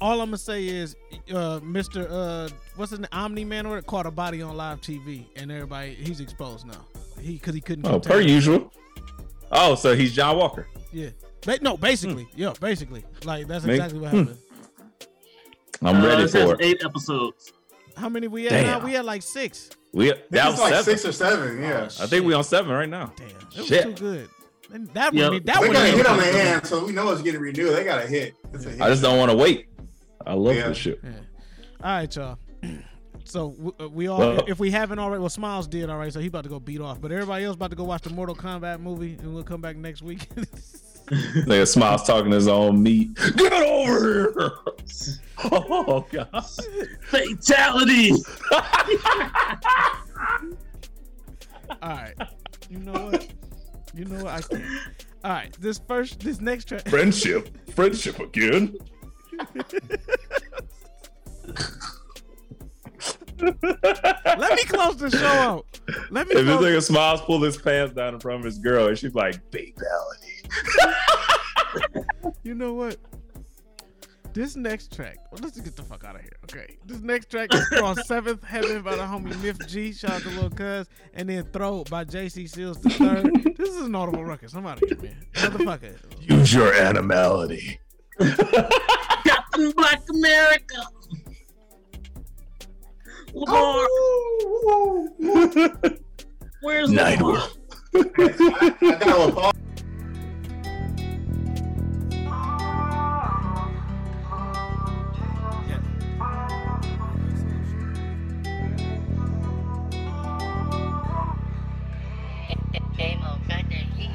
All I'm gonna say is, uh, Mister Uh, what's his name? Omni Man order caught a body on live T V, and everybody he's exposed now. He because he couldn't. Oh, per usual. Oh, so he's John Walker. Yeah. Ba- no, basically, hmm. yeah, basically, like that's exactly Me? what happened. Hmm. I'm ready uh, for it. Eight episodes. How many we at Damn. now? We at like six. We that was like seven. six or seven, yeah. Oh, I think we on seven right now. Damn, it shit. was too good. That yep. one, that they one. Got a hit on their hand, so we know it's getting renewed. They got a hit. It's yeah. a hit. I just don't want to wait. I love yeah. this shit. Yeah. All right, y'all. So uh, we all, well, if we haven't already, well, Smiles did all right, so he's about to go beat off. But everybody else about to go watch the Mortal Kombat movie, and we'll come back next week. Nigga Smiles talking his own meat. Get over here! Oh god! Fatality! All right. You know what? You know what I think. All right. This first, this next track. Friendship, friendship again. Let me close the show out. Let me. If this nigga Smiles pull his pants down in front of his girl, and she's like, fatality. You know what? This next track. Well, let's get the fuck out of here. Okay. This next track is called Seventh Heaven by the homie Miff G. Shout out to Lil Cuz. And then Throw by J C Seals the Third. This is an audible record. Somebody get me. Motherfucker. Use your animality. Captain Black America. Lamar. Oh, woo, woo, woo. Where's Lamar? I, I got a ball.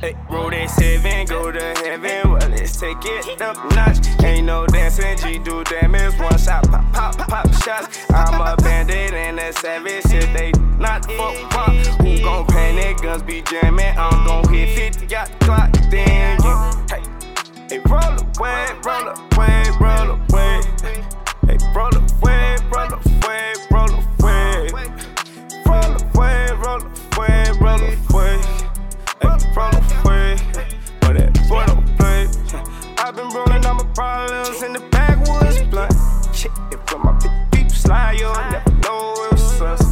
Hey, roll that seven, go to heaven. Well, let's take it up a notch. Ain't no dancing, G do damage. One shot, pop, pop, pop shots. I'm a bandit and a savage. If they not fuck pop, who gon' panic? Guns be jamming. I'm gon' hit fifty, got the clock. Then you, hey, hey, roll away, roll away, roll away. Hey, roll away, roll away, roll away. Roll away, roll away, roll away. Roll away, but that boy don't play. I've been rolling all my problems in the backwoods blunt. Shit, if my deep slide, you'll never know it was us.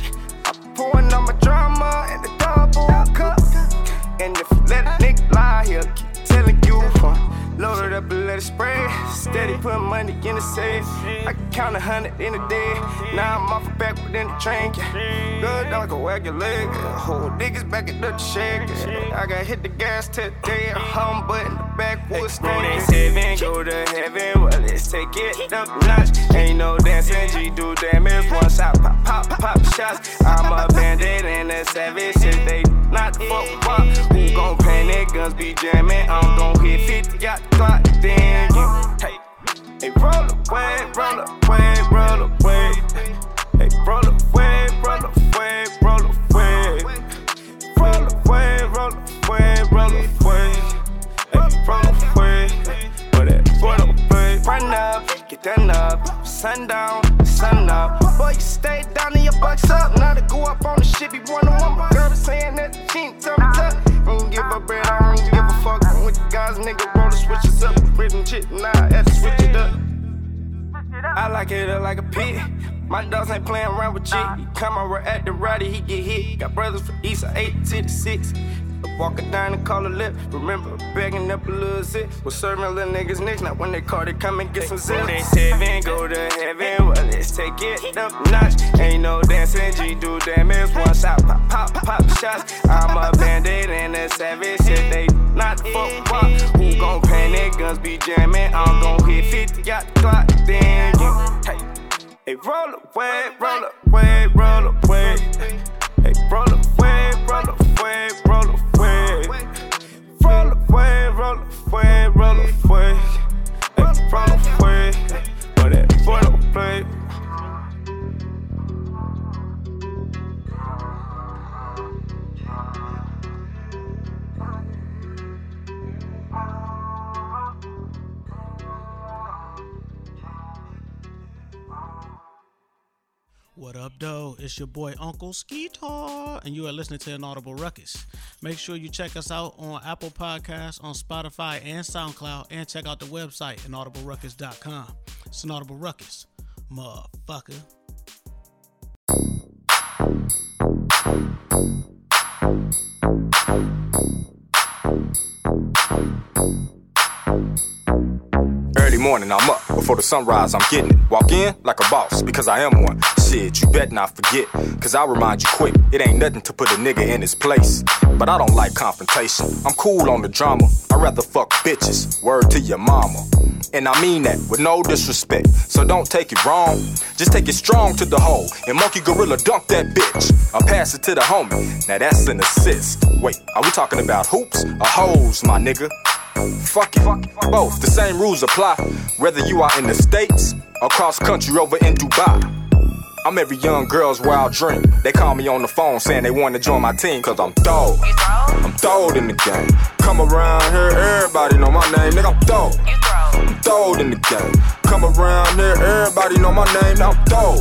Shit, I'm pouring all my drama in the double cup. And if you let a nigga lie, count a hundred in the day. Now I'm off a back within the train. Good dog can wag your leg. Whole niggas back at the shake. I got hit the gas today. I'm butting the backwoods stand. Seven, go to heaven. Well, let's take it up notch. Ain't no dancing, G do damage. Once I pop, pop, pop shots. I'm a bandit and a savage. Since they not fuck pop, who gon' panic? Guns be jamming. I'm gon' hit fifty yacht clock. Then you take. Hey, roll away, roll away, roll away. Hey, roll away, roll away, roll away. Roll away, roll away, roll away. Hey, roll away, but it roll away. Run up, get done up, sun down, sun up. Boy, you stay down and your bucks up. Now to go up on the shit, be one on one. My girl be saying that she ain't tough, tough. I don't give a bread, I don't give a fuck. I'm with the guys, nigga, roll the switches up. Written shit, now I have to switch it up. I like it up like a pit. My dogs ain't playing around with shit. He come over at the rider, he get hit. Got brothers from east of eight to the six. Walk a dime and call a lip. Remember, begging up a little zip. Was serving little niggas nicks. Now when they call, they come and get some zip. They seven, go to heaven. Well, let's take it up notch. Ain't no dancing, G do damage. One shot, pop, pop, pop shots. I'm a bandit and a savage. If they not fuck pop, who gon' panic? Guns be jamming. I'm gon' hit fifty yacht clock. Then you take. Hey, roll away, roll away, roll away. Hey, roll away, roll away, roll away. Roll away, roll away, roll away. Hey, roll away, but that roll away. What up, though? It's your boy Uncle Skeetor, and you are listening to Inaudible Ruckus. Make sure you check us out on Apple Podcasts, on Spotify, and SoundCloud, and check out the website, inaudible ruckus dot com. It's Inaudible Ruckus, motherfucker. Early morning, I'm up. Before the sunrise, I'm getting it. Walk in like a boss, because I am one. Shit, you bet not forget, because I remind you quick. It ain't nothing to put a nigga in his place. But I don't like confrontation. I'm cool on the drama. I'd rather fuck bitches. Word to your mama. And I mean that with no disrespect. So don't take it wrong. Just take it strong to the hole. And Monkey Gorilla dunk that bitch. I'll pass it to the homie. Now that's an assist. Wait, are we talking about hoops or hoes, my nigga? Fuck it, both, the same rules apply. Whether you are in the States or cross country over in Dubai. I'm every young girl's wild dream. They call me on the phone saying they want to join my team. Cause I'm throwed, I'm throwed in the game. Come around here, everybody know my name. Nigga, I'm throwed, I'm throwed in the game. Come around here, everybody know my name. Now I'm throwed,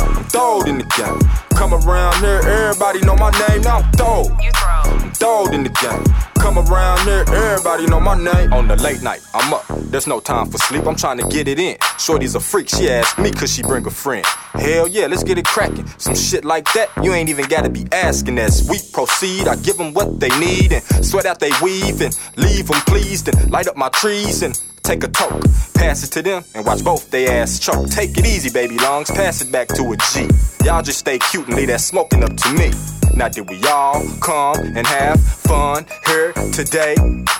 I'm throwed in the game. Come around here, everybody know my name. Now I'm throwed, I'm throwed in the game. Come around here, everybody know my name. On the late night, I'm up, there's no time for sleep. I'm trying to get it in. Shorty's a freak, she asked me could she bring a friend. Hell yeah, let's get it cracking. Some shit like that, you ain't even gotta be asking. As we proceed, I give them what they need and sweat out they weave and leave them pleased and light up my trees and take a toke. Pass it to them and watch both they ass choke. Take it easy, baby longs, pass it back to a G. Y'all just stay cute and leave that smoking up to me. Now did we all come and have fun here today?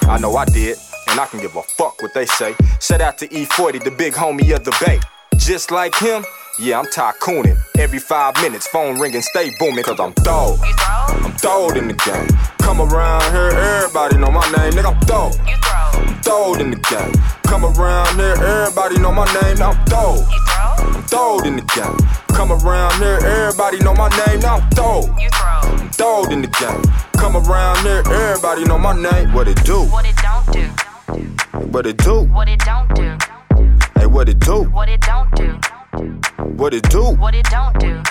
I know I did, and I can give a fuck what they say. Shout out to E forty, the big homie of the Bay. Just like him, yeah, I'm tycooning. Every five minutes, phone ringing, stay booming. Cause I'm throwed, I'm throwed in the game. Come around here, everybody know my name. Nigga, I'm throwed, I'm throwed in the game. Come around here, everybody know my name. Now I'm throwed, I'm throwed in the game. Come around here, everybody know my name. Now I'm throwed, I'm throwed in the game. Come around here, everybody know my name. What it do? What it don't do? What it do? What it don't do? Hey, what it do? What it don't do? What it do? What it don't do?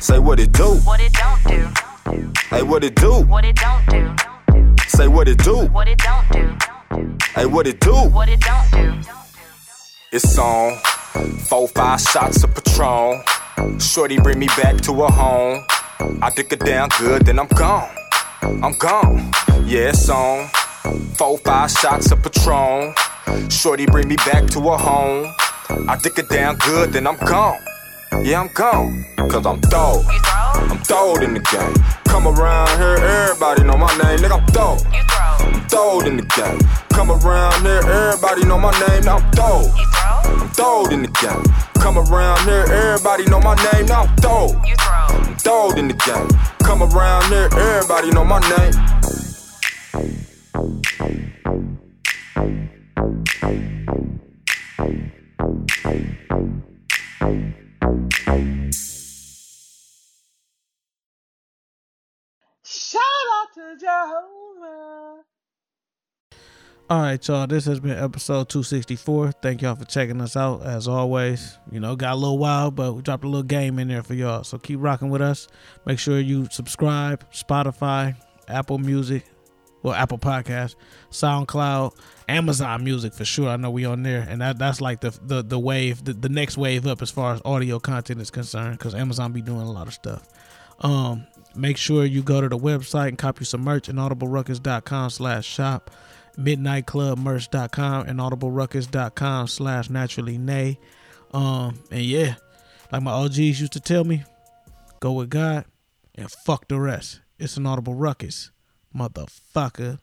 Say what it do? What it don't do? Hey, what it do? What it don't do? Say what it do? What it don't do? Hey, what it do? What it don't do? It's on. Four, five shots of Patron. Shorty bring me back to her home. I dick her down good, then I'm gone. I'm gone. Yeah, it's on. Four, five shots of Patron. Shorty bring me back to her home. I dick it down good, then I'm gone. Yeah, I'm gone, cause I'm thawed. I'm thawed in the game. Come around here, everybody know my name, nigga, I'm thawed. I'm thawed in the game. Come around here, everybody know my name, now I'm thawed. I'm thawed in the game. Come around here, everybody know my name, now I'm thawed. I'm thawed in the game. Come around here, everybody know my name. Shout out to Jehovah. Alright, y'all, this has been episode two sixty-four. Thank y'all for checking us out. As always, you know, got a little wild, but we dropped a little game in there for y'all. So keep rocking with us. Make sure you subscribe. Spotify, Apple Music, well, Apple Podcasts, SoundCloud, Amazon Music for sure. I know we on there, and that, that's like the the, the wave, the, the next wave up as far as audio content is concerned, because Amazon be doing a lot of stuff. Um, make sure you go to the website and copy some merch in audible ruckus dot com slash shop, midnight club merch dot com, and audible ruckus dot com slash naturally nay. Um, and yeah, like my O Gs used to tell me, go with God and fuck the rest. It's an Audible Ruckus, motherfucker.